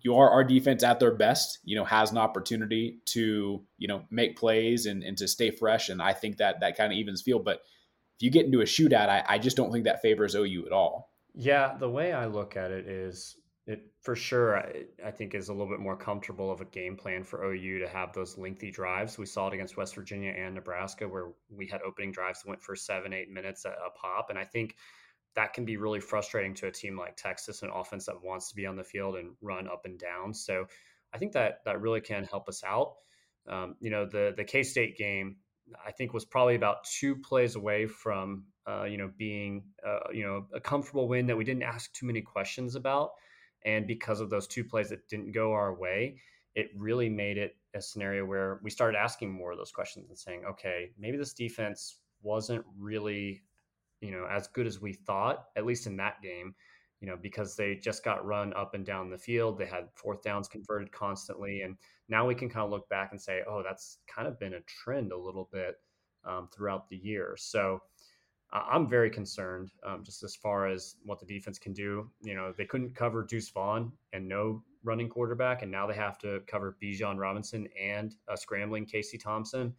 you are our defense at their best, you know, has an opportunity to, you know, make plays and, and to stay fresh. And I think that that kind of evens field. But if you get into a shootout, I, I just don't think that favors O U at all. Yeah, the way I look at it is it for sure, I, I think, is a little bit more comfortable of a game plan for O U to have those lengthy drives. We saw it against West Virginia and Nebraska where we had opening drives that went for seven, eight minutes a, a pop. And I think that can be really frustrating to a team like Texas, an offense that wants to be on the field and run up and down. So I think that that really can help us out. Um, you know, the the K-State game, I think, was probably about two plays away from, uh, you know, being, uh, you know, a comfortable win that we didn't ask too many questions about. And because of those two plays that didn't go our way, it really made it a scenario where we started asking more of those questions and saying, okay, maybe this defense wasn't really, you know, as good as we thought, at least in that game, you know, because they just got run up and down the field. They had fourth downs converted constantly. And now we can kind of look back and say, oh, that's kind of been a trend a little bit um, throughout the year. So I'm very concerned um, just as far as what the defense can do. You know, they couldn't cover Deuce Vaughn and no running quarterback, and now they have to cover Bijan Robinson and a scrambling Casey Thompson.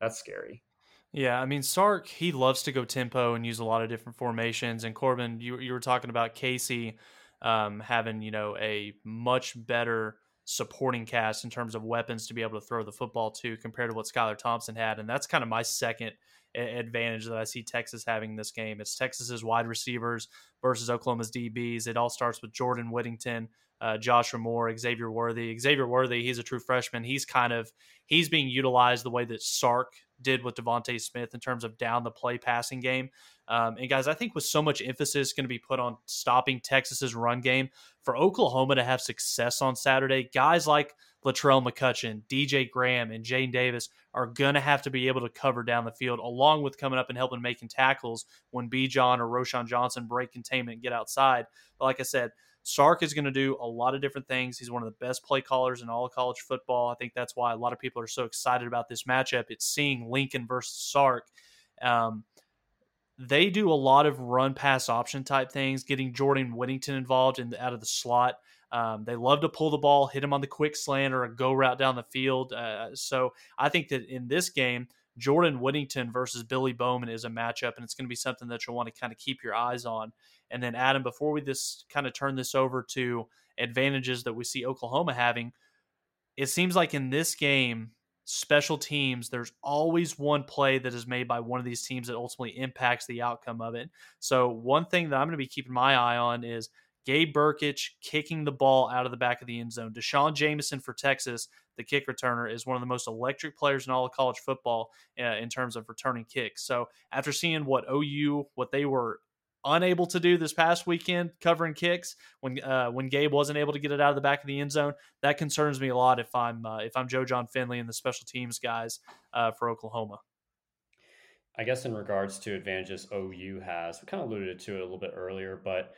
That's scary. Yeah, I mean, Sark, he loves to go tempo and use a lot of different formations. And Corbin, you, you were talking about Casey um, having, you know, a much better supporting cast in terms of weapons to be able to throw the football to compared to what Skylar Thompson had. And that's kind of my second advantage that I see Texas having in this game. It's Texas's wide receivers versus Oklahoma's D Bs. It all starts with Jordan Whittington, uh, Joshua Moore, Xavier Worthy. Xavier Worthy, he's a true freshman. He's kind of, he's being utilized the way that Sark did with Devontae Smith in terms of down the play passing game. Um, and guys, I think with so much emphasis going to be put on stopping Texas's run game, for Oklahoma to have success on Saturday, guys like Latrell McCutcheon, D J Graham, and Jaden Davis are going to have to be able to cover down the field, along with coming up and helping making tackles when Bijan or Roschon Johnson break containment and get outside. But like I said, Sark is going to do a lot of different things. He's one of the best play callers in all of college football. I think that's why a lot of people are so excited about this matchup. It's seeing Lincoln versus Sark. Um, they do a lot of run-pass option type things, getting Jordan Whittington involved in the, out of the slot. Um, they love to pull the ball, hit him on the quick slant or a go route down the field. Uh, so I think that in this game, Jordan Whittington versus Billy Bowman is a matchup, and it's going to be something that you'll want to kind of keep your eyes on. And then, Adam, before we this kind of turn this over to advantages that we see Oklahoma having, it seems like in this game, special teams, there's always one play that is made by one of these teams that ultimately impacts the outcome of it. So one thing that I'm going to be keeping my eye on is Gabe Brkic kicking the ball out of the back of the end zone. Deshaun Jameson for Texas, the kick returner, is one of the most electric players in all of college football uh, in terms of returning kicks. So after seeing what O U, what they were unable to do this past weekend covering kicks when uh, when Gabe wasn't able to get it out of the back of the end zone, that concerns me a lot if I'm uh, if I'm Joe John Finley and the special teams guys uh, for Oklahoma. I guess in regards to advantages O U has, we kind of alluded to it a little bit earlier, but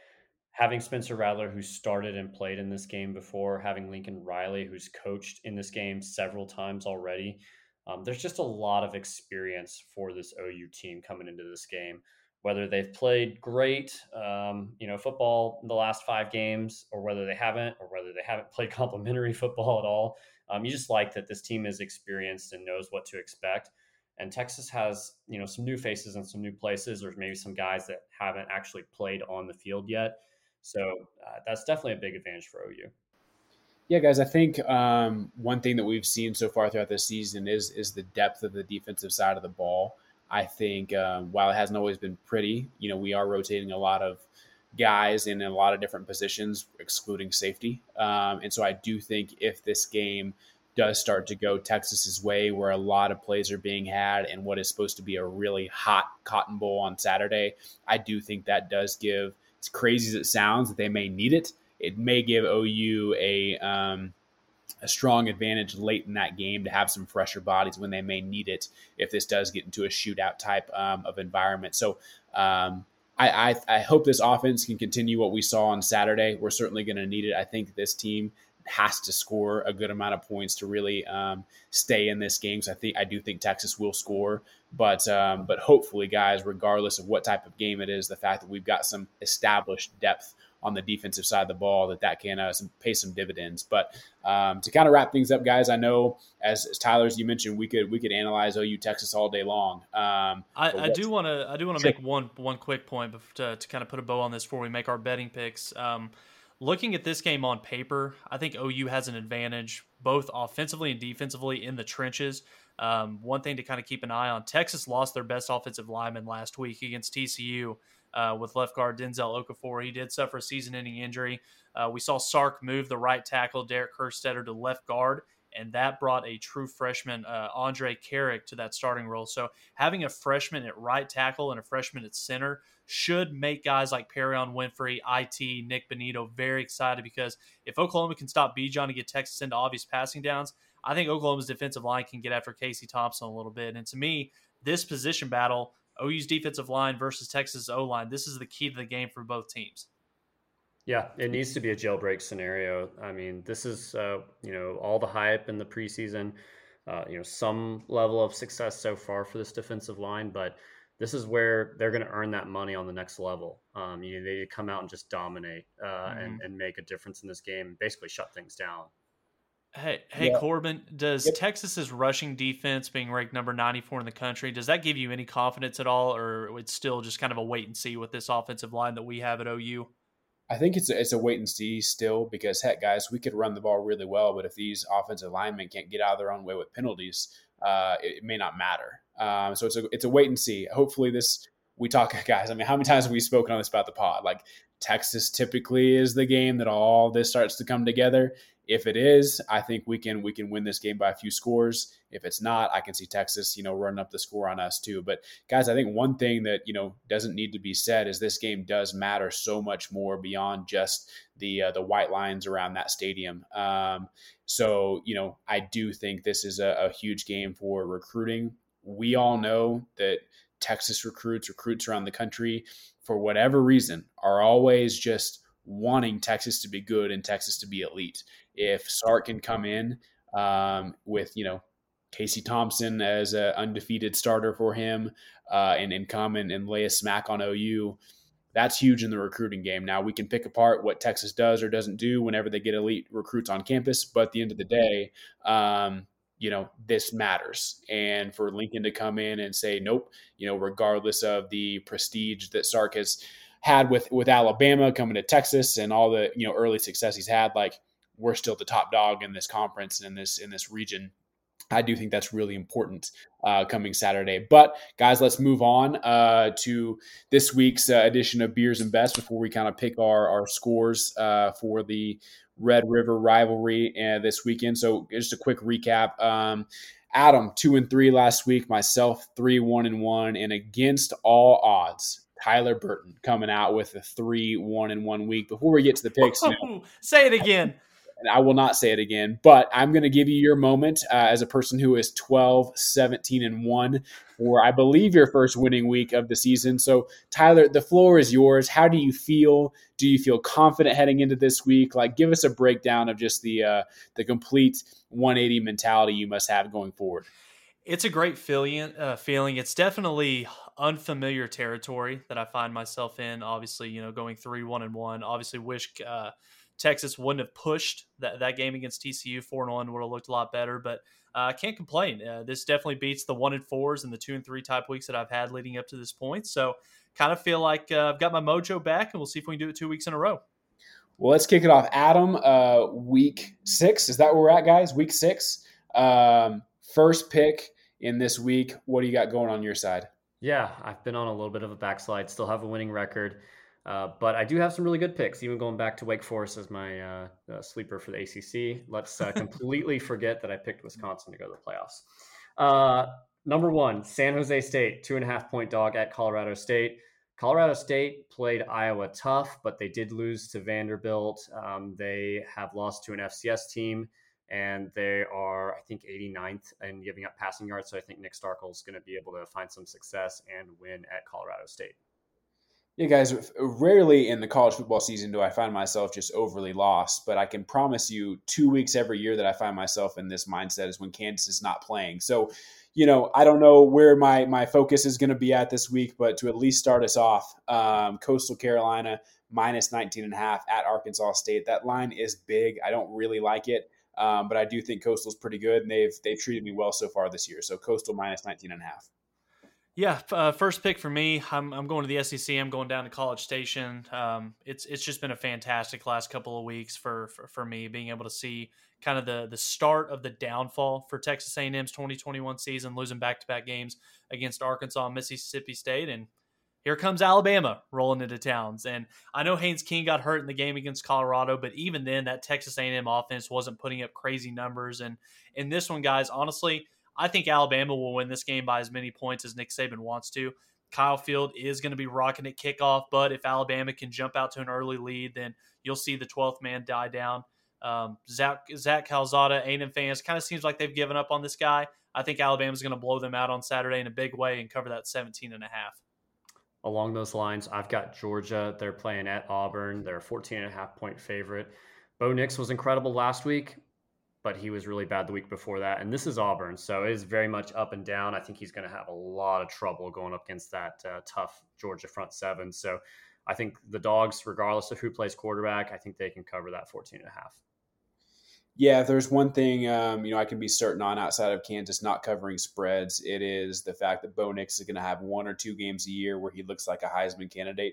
having Spencer Rattler, who started and played in this game before, having Lincoln Riley, who's coached in this game several times already, um, there's just a lot of experience for this O U team coming into this game. Whether they've played great, um, you know, football in the last five games, or whether they haven't, or whether they haven't played complimentary football at all. Um, you just like that this team is experienced and knows what to expect. And Texas has, you know, some new faces and some new places, or maybe some guys that haven't actually played on the field yet. So uh, that's definitely a big advantage for O U. Yeah, guys, I think um, one thing that we've seen so far throughout this season is is the depth of the defensive side of the ball. I think um, while it hasn't always been pretty, you know, we are rotating a lot of guys in a lot of different positions, excluding safety. Um, and so I do think if this game does start to go Texas's way, where a lot of plays are being had and what is supposed to be a really hot Cotton Bowl on Saturday, I do think that does give, as crazy as it sounds, that they may need it. It may give O U a um, a strong advantage late in that game to have some fresher bodies when they may need it if this does get into a shootout type um, of environment. So um, I, I, I hope this offense can continue what we saw on Saturday. We're certainly going to need it. I think this team has to score a good amount of points to really um, stay in this game. So I think I do think Texas will score, but um, but hopefully, guys, regardless of what type of game it is, the fact that we've got some established depth on the defensive side of the ball, that that can uh, some, pay some dividends. But um, to kind of wrap things up, guys, I know as, as Tyler, as you mentioned, we could we could analyze O U Texas all day long. Um, I, I do want to I do want to sure. make one one quick point to to kind of put a bow on this before we make our betting picks. Um, looking at this game on paper, I think O U has an advantage both offensively and defensively in the trenches. Um, one thing to kind of keep an eye on: Texas lost their best offensive lineman last week against T C U. Uh, with left guard Denzel Okafor. He did suffer a season-ending injury. Uh, we saw Sark move the right tackle, Derek Kerstetter, to left guard, and that brought a true freshman, uh, Andre Carrick, to that starting role. So having a freshman at right tackle and a freshman at center should make guys like Perrion Winfrey, I T, Nick Benito very excited, because if Oklahoma can stop Bijan and get Texas into obvious passing downs, I think Oklahoma's defensive line can get after Casey Thompson a little bit. And to me, this position battle, O U's defensive line versus Texas O-line, this is the key to the game for both teams. Yeah, it needs to be a jailbreak scenario. I mean, this is, uh, you know, all the hype in the preseason, uh, you know, some level of success so far for this defensive line, but this is where they're going to earn that money on the next level. Um, you know, they come out and just dominate uh, mm-hmm. and, and make a difference in this game and basically shut things down. Hey, hey, yeah. Corbin, does yep. Texas's rushing defense being ranked number ninety-four in the country, does that give you any confidence at all, or it's still just kind of a wait and see with this offensive line that we have at O U? I think it's a, it's a wait and see still because, heck, guys, we could run the ball really well, but if these offensive linemen can't get out of their own way with penalties, uh, it, it may not matter. Um, so it's a it's a wait and see. Hopefully this we talk, guys. I mean, how many times have we spoken on this about the pod? Like Texas typically is the game that all this starts to come together. If it is, I think we can we can win this game by a few scores. If it's not, I can see Texas, you know, running up the score on us too. But guys, I think one thing that, you know, doesn't need to be said is this game does matter so much more beyond just the uh, the white lines around that stadium. Um, so, you know, I do think this is a, a huge game for recruiting. We all know that Texas recruits, recruits around the country, for whatever reason, are always just wanting Texas to be good and Texas to be elite. If Sark can come in um, with, you know, Casey Thompson as an undefeated starter for him uh, and, and come and, and lay a smack on O U, that's huge in the recruiting game. Now, we can pick apart what Texas does or doesn't do whenever they get elite recruits on campus, but at the end of the day, um, you know, this matters. And for Lincoln to come in and say, nope, you know, regardless of the prestige that Sark has had with, with Alabama coming to Texas and all the, you know, early success he's had, like, we're still the top dog in this conference and in this, in this region. I do think that's really important uh, coming Saturday. But, guys, let's move on uh, to this week's uh, edition of Beers and Best before we kind of pick our, our scores uh, for the Red River rivalry uh, this weekend. So just a quick recap. Um, Adam, two and three last week. Myself, three, one and one. And against all odds, Tyler Burton coming out with a three, one and one week. Before we get to the picks, you know, say it again. And I will not say it again, but I'm going to give you your moment uh, as a person who is twelve, seventeen, and one for, I believe, your first winning week of the season. So, Tyler, the floor is yours. How do you feel? Do you feel confident heading into this week? Like, give us a breakdown of just the uh, the complete one eighty mentality you must have going forward. It's a great feeling. Uh, feeling. It's definitely unfamiliar territory that I find myself in. Obviously, you know, going three, one, and one. Obviously, wish uh, – Texas wouldn't have pushed that, that game against T C U. Four and one would have looked a lot better, but I uh, can't complain. Uh, this definitely beats the one and fours and the two and three type weeks that I've had leading up to this point. So kind of feel like uh, I've got my mojo back, and we'll see if we can do it two weeks in a row. Well, let's kick it off. Adam, uh, week six, is that where we're at, guys? Week six, um, first pick in this week. What do you got going on your side? Yeah, I've been on a little bit of a backslide, still have a winning record. Uh, but I do have some really good picks, even going back to Wake Forest as my uh, uh, sleeper for the A C C. Let's uh, completely forget that I picked Wisconsin to go to the playoffs. Uh, number one, San Jose State, two and a half point dog at Colorado State. Colorado State played Iowa tough, but they did lose to Vanderbilt. Um, they have lost to an F C S team, and they are, I think, eighty-ninth in giving up passing yards. So I think Nick Starkel is going to be able to find some success and win at Colorado State. Yeah, guys, rarely in the college football season do I find myself just overly lost, but I can promise you two weeks every year that I find myself in this mindset is when Kansas is not playing. So, you know, I don't know where my, my focus is going to be at this week, but to at least start us off, um, Coastal Carolina, minus nineteen and a half at Arkansas State. That line is big. I don't really like it, um, but I do think Coastal's pretty good, and they've, they've treated me well so far this year. So Coastal minus nineteen and a half. Yeah, uh, first pick for me. I'm, I'm going to the S E C. I'm going down to College Station. Um, it's it's just been a fantastic last couple of weeks for, for for me, being able to see kind of the the start of the downfall for Texas A and M's twenty twenty-one season, losing back-to-back games against Arkansas and Mississippi State, and here comes Alabama rolling into towns. And I know Haynes King got hurt in the game against Colorado, but even then, that Texas A and M offense wasn't putting up crazy numbers. And in this one, guys, honestly, I think Alabama will win this game by as many points as Nick Saban wants to. Kyle Field is going to be rocking at kickoff, but if Alabama can jump out to an early lead, then you'll see the twelfth man die down. Um, Zach, Zach Calzada, A and M fans, kind of seems like they've given up on this guy. I think Alabama's going to blow them out on Saturday in a big way and cover that seventeen and a half. Along those lines, I've got Georgia. They're playing at Auburn. They're a fourteen and a half point favorite. Bo Nix was incredible last week, but he was really bad the week before that. And this is Auburn, so it is very much up and down. I think he's going to have a lot of trouble going up against that uh, tough Georgia front seven. So I think the dogs, regardless of who plays quarterback, I think they can cover that fourteen and a half. Yeah, if there's one thing um, you know I can be certain on outside of Kansas not covering spreads, it is the fact that Bo Nix is going to have one or two games a year where he looks like a Heisman candidate.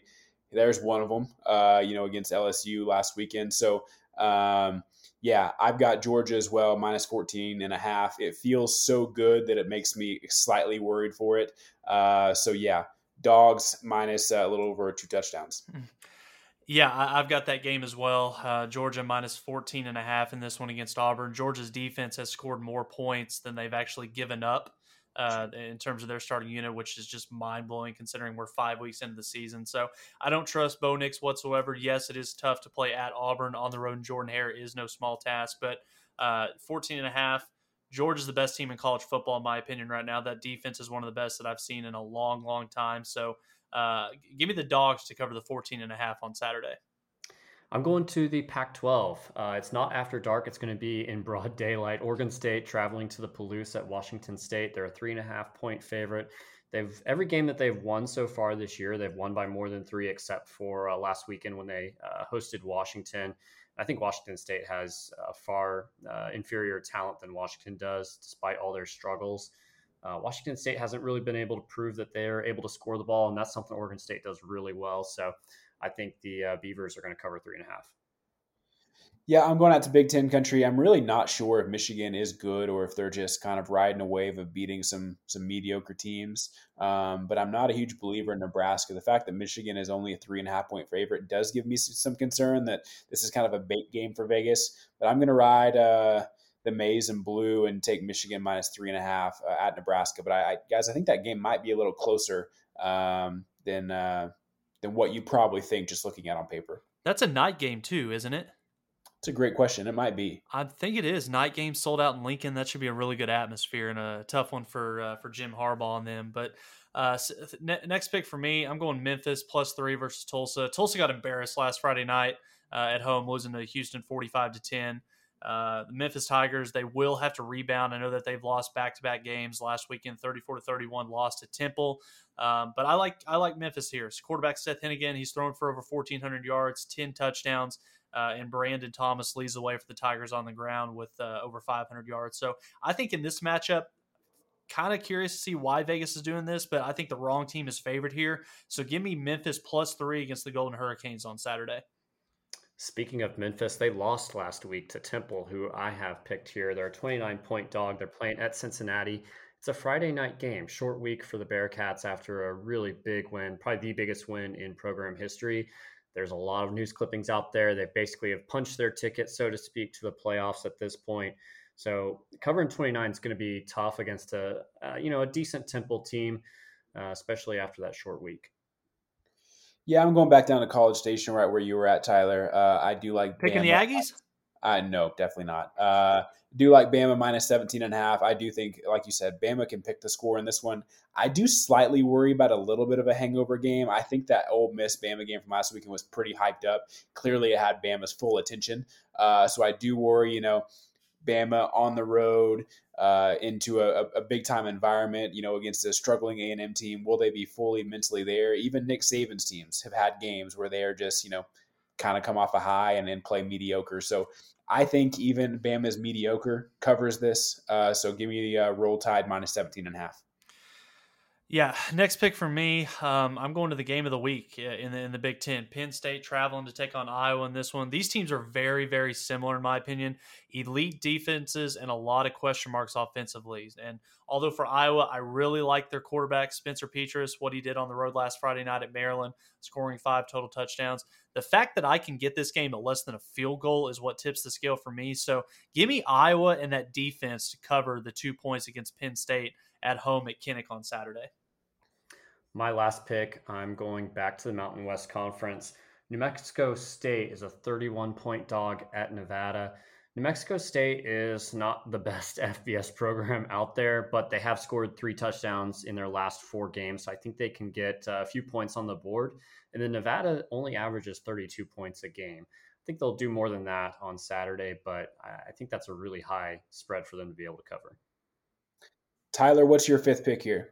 There's one of them, uh, you know, against L S U last weekend. So, um, yeah, I've got Georgia as well, minus fourteen and a half. It feels so good that it makes me slightly worried for it. Uh, so, yeah, dogs minus a little over two touchdowns. Yeah, I've got that game as well. Uh, Georgia minus fourteen and a half in this one against Auburn. Georgia's defense has scored more points than they've actually given up. Uh, in terms of their starting unit, which is just mind-blowing considering we're five weeks into the season. So I don't trust Bo Nix whatsoever. Yes, it is tough to play at Auburn on the road, and Jordan-Hare is no small task, but uh, fourteen and a half, Georgia's the best team in college football, in my opinion, right now. That defense is one of the best that I've seen in a long, long time. So uh, give me the dogs to cover the fourteen and a half on Saturday. I'm going to the Pac twelve. Uh, it's not after dark. It's going to be in broad daylight. Oregon State traveling to the Palouse at Washington State. They're a three and a half point favorite. They've every game that they've won so far this year, they've won by more than three, except for uh, last weekend when they uh, hosted Washington. I think Washington State has a uh, far uh, inferior talent than Washington does, despite all their struggles. Uh, Washington State hasn't really been able to prove that they're able to score the ball, and that's something Oregon State does really well. So I think the uh, Beavers are going to cover three and a half. Yeah, I'm going out to Big Ten country. I'm really not sure if Michigan is good or if they're just kind of riding a wave of beating some some mediocre teams. Um, but I'm not a huge believer in Nebraska. The fact that Michigan is only a three and a half point favorite does give me some concern that this is kind of a bait game for Vegas. But I'm going to ride uh, the maize and blue and take Michigan minus three and a half uh, at Nebraska. But I, I guys, I think that game might be a little closer um, than. Uh, than what you probably think just looking at on paper. That's a night game too, isn't it? It's a great question. It might be. I think it is. Night game sold out in Lincoln. That should be a really good atmosphere and a tough one for uh, for Jim Harbaugh and them. But uh, ne- next pick for me, I'm going Memphis plus three versus Tulsa. Tulsa got embarrassed last Friday night uh, at home, losing to Houston forty-five to ten. Uh, the Memphis Tigers, they will have to rebound. I know that they've lost back-to-back games last weekend, thirty-four to thirty-one, lost to Temple. Um, but I like I like Memphis here. It's quarterback Seth Hennigan, he's thrown for over fourteen hundred yards, ten touchdowns, uh, and Brandon Thomas leads the way for the Tigers on the ground with uh, over five hundred yards. So I think in this matchup, kind of curious to see why Vegas is doing this, but I think the wrong team is favored here. So give me Memphis plus three against the Golden Hurricanes on Saturday. Speaking of Memphis, they lost last week to Temple, who I have picked here. They're a twenty-nine point dog. They're playing at Cincinnati. It's a Friday night game, short week for the Bearcats after a really big win, probably the biggest win in program history. There's a lot of news clippings out there. They basically have punched their ticket, so to speak, to the playoffs at this point. So covering twenty-nine is going to be tough against a uh, you know a decent Temple team, uh, especially after that short week. Yeah, I'm going back down to College Station, right where you were at, Tyler. Uh, I do like picking Bama. The Aggies. I no, definitely not. Uh, do like Bama minus seventeen and a half. I do think, like you said, Bama can pick the score in this one. I do slightly worry about a little bit of a hangover game. I think that Ole Miss Bama game from last weekend was pretty hyped up. Clearly, it had Bama's full attention. Uh, so I do worry, you know, Bama on the road uh, into a, a big-time environment, you know, against a struggling A and M team. Will they be fully mentally there? Even Nick Saban's teams have had games where they are just, you know, kind of come off a high and then play mediocre. So I think even Bama's mediocre covers this. Uh, so give me the uh, Roll Tide minus seventeen and a half. Yeah, next pick for me, um, I'm going to the game of the week in the, in the Big Ten. Penn State traveling to take on Iowa in this one. These teams are very, very similar in my opinion. Elite defenses and a lot of question marks offensively. And although for Iowa, I really like their quarterback, Spencer Petras, what he did on the road last Friday night at Maryland, scoring five total touchdowns. The fact that I can get this game at less than a field goal is what tips the scale for me. So give me Iowa and that defense to cover the two points against Penn State at home at Kinnick on Saturday. My last pick, I'm going back to the Mountain West Conference. New Mexico State is a thirty-one point dog at Nevada. New Mexico State is not the best F B S program out there, but they have scored three touchdowns in their last four games. So I think they can get a few points on the board. And then Nevada only averages thirty-two points a game. I think they'll do more than that on Saturday, but I think that's a really high spread for them to be able to cover. Tyler, what's your fifth pick here?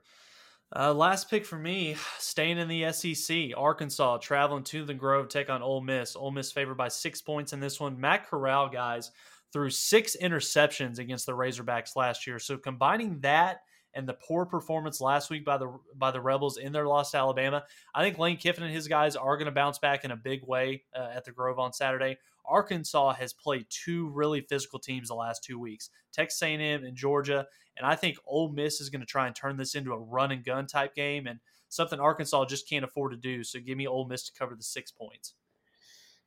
Uh, last pick for me, staying in the S E C, Arkansas traveling to the Grove, take on Ole Miss. Ole Miss favored by six points in this one. Matt Corral, guys, threw six interceptions against the Razorbacks last year. So combining that and the poor performance last week by the by the Rebels in their loss to Alabama, I think Lane Kiffin and his guys are going to bounce back in a big way uh, at the Grove on Saturday. Arkansas has played two really physical teams the last two weeks, Texas A and M and Georgia, and I think Ole Miss is going to try and turn this into a run-and-gun type game, and something Arkansas just can't afford to do, so give me Ole Miss to cover the six points.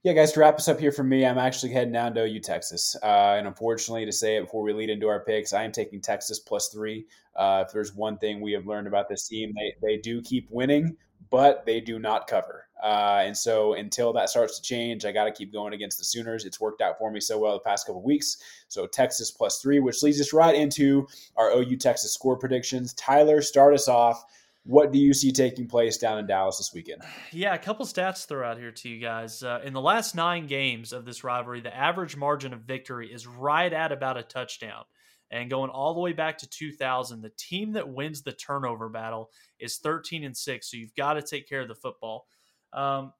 Yeah, guys, to wrap us up here for me, I'm actually heading down to O U, Texas. Uh, and unfortunately, to say it before we lead into our picks, I am taking Texas plus three. Uh, if there's one thing we have learned about this team, they, they do keep winning, but they do not cover. Uh, and so until that starts to change, I got to keep going against the Sooners. It's worked out for me so well the past couple of weeks. So Texas plus three, which leads us right into our O U Texas score predictions. Tyler, start us off. What do you see taking place down in Dallas this weekend? Yeah, a couple stats to throw out here to you guys. Uh, in the last nine games of this rivalry, the average margin of victory is right at about a touchdown. And going all the way back to two thousand, the team that wins the turnover battle is thirteen and six. So you've got to take care of the football. Um,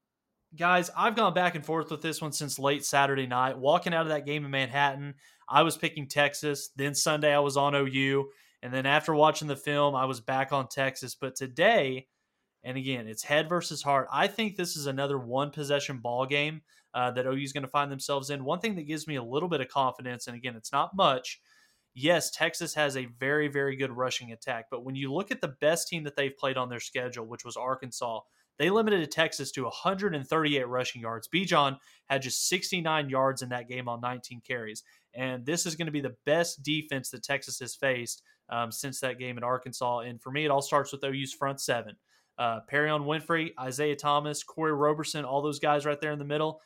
guys, I've gone back and forth with this one since late Saturday night. Walking out of that game in Manhattan, I was picking Texas. Then Sunday, I was on O U. And then after watching the film, I was back on Texas. But today, and again, it's head versus heart. I think this is another one-possession ball game uh, that O U is going to find themselves in. One thing that gives me a little bit of confidence, and again, it's not much. Yes, Texas has a very, very good rushing attack. But when you look at the best team that they've played on their schedule, which was Arkansas, they limited Texas to one hundred thirty-eight rushing yards. Bijan had just sixty-nine yards in that game on nineteen carries. And this is going to be the best defense that Texas has faced Um, since that game at Arkansas. And for me, it all starts with O U's front seven. Uh, Perrion Winfrey, Isaiah Thomas, Corey Roberson, all those guys right there in the middle.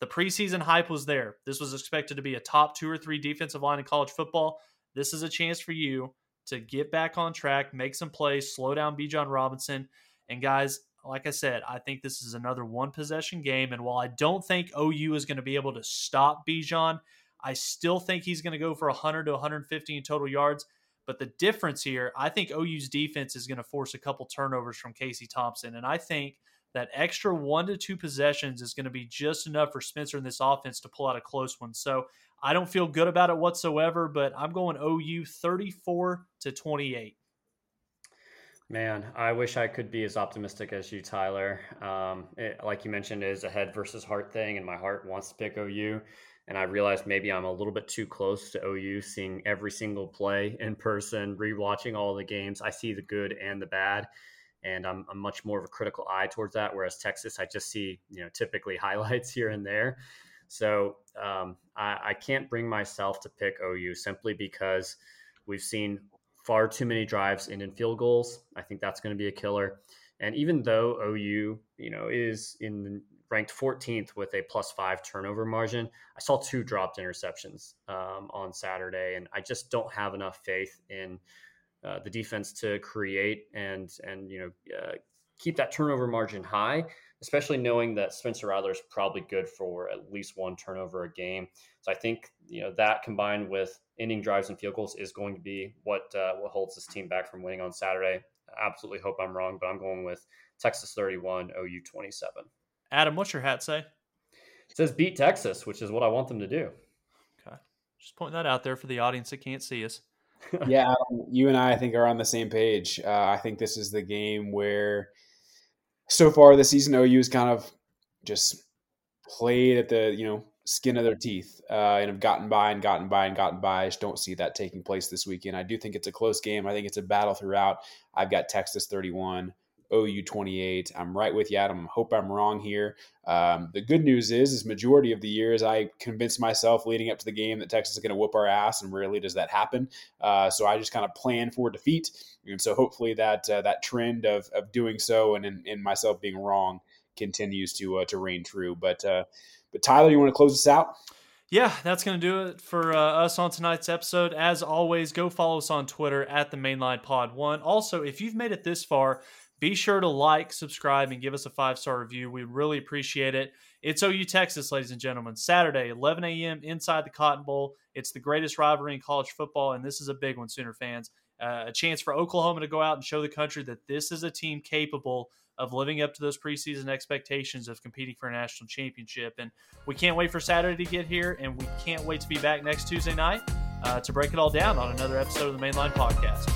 The preseason hype was there. This was expected to be a top two or three defensive line in college football. This is a chance for you to get back on track, make some plays, slow down Bijan Robinson. And guys, like I said, I think this is another one-possession game. And while I don't think O U is going to be able to stop Bijan, I still think he's going to go for one hundred to one hundred fifty in total yards. But the difference here, I think O U's defense is going to force a couple turnovers from Casey Thompson. And I think that extra one to two possessions is going to be just enough for Spencer and this offense to pull out a close one. So I don't feel good about it whatsoever, but I'm going O U thirty-four to twenty-eight. Man, I wish I could be as optimistic as you, Tyler. Um, it, like you mentioned, it is a head versus heart thing, and my heart wants to pick O U. And I realized maybe I'm a little bit too close to O U, seeing every single play in person, rewatching all the games. I see the good and the bad, and I'm, I'm much more of a critical eye towards that. Whereas Texas, I just see, you know, typically highlights here and there. So um, I, I can't bring myself to pick O U simply because we've seen far too many drives in and field goals. I think that's going to be a killer. And even though O U, you know, is in the ranked fourteenth with a plus five turnover margin, I saw two dropped interceptions um, on Saturday, and I just don't have enough faith in uh, the defense to create and, and, you know, uh, keep that turnover margin high, especially knowing that Spencer Rattler is probably good for at least one turnover a game. So I think, you know, that combined with ending drives and field goals is going to be what, uh, what holds this team back from winning on Saturday. I absolutely hope I'm wrong, but I'm going with Texas thirty-one, O U twenty-seven. Adam, what's your hat say? It says beat Texas, which is what I want them to do. Okay. Just point that out there for the audience that can't see us. Yeah, Adam, you and I, I think, are on the same page. Uh, I think this is the game where so far this season, O U has kind of just played at the, you know, skin of their teeth uh, and have gotten by and gotten by and gotten by. I just don't see that taking place this weekend. I do think it's a close game. I think it's a battle throughout. I've got Texas thirty-one. O U twenty-eight. I'm right with you, Adam. I hope I'm wrong here. Um, the good news is, is majority of the years I convinced myself leading up to the game that Texas is going to whoop our ass, and rarely does that happen. Uh, so I just kind of plan for defeat. And so hopefully that uh, that trend of of doing so and, and, and myself being wrong continues to uh, to reign true. But, uh, but Tyler, you want to close us out? Yeah, that's going to do it for uh, us on tonight's episode. As always, go follow us on Twitter at the Mainline Pod One. Also, if you've made it this far, be sure to like, subscribe, and give us a five-star review. We really appreciate it. It's O U Texas, ladies and gentlemen. Saturday, eleven a.m. inside the Cotton Bowl. It's the greatest rivalry in college football, and this is a big one, Sooner fans. Uh, a chance for Oklahoma to go out and show the country that this is a team capable of living up to those preseason expectations of competing for a national championship. And we can't wait for Saturday to get here, and we can't wait to be back next Tuesday night uh, to break it all down on another episode of the Mainline Podcast.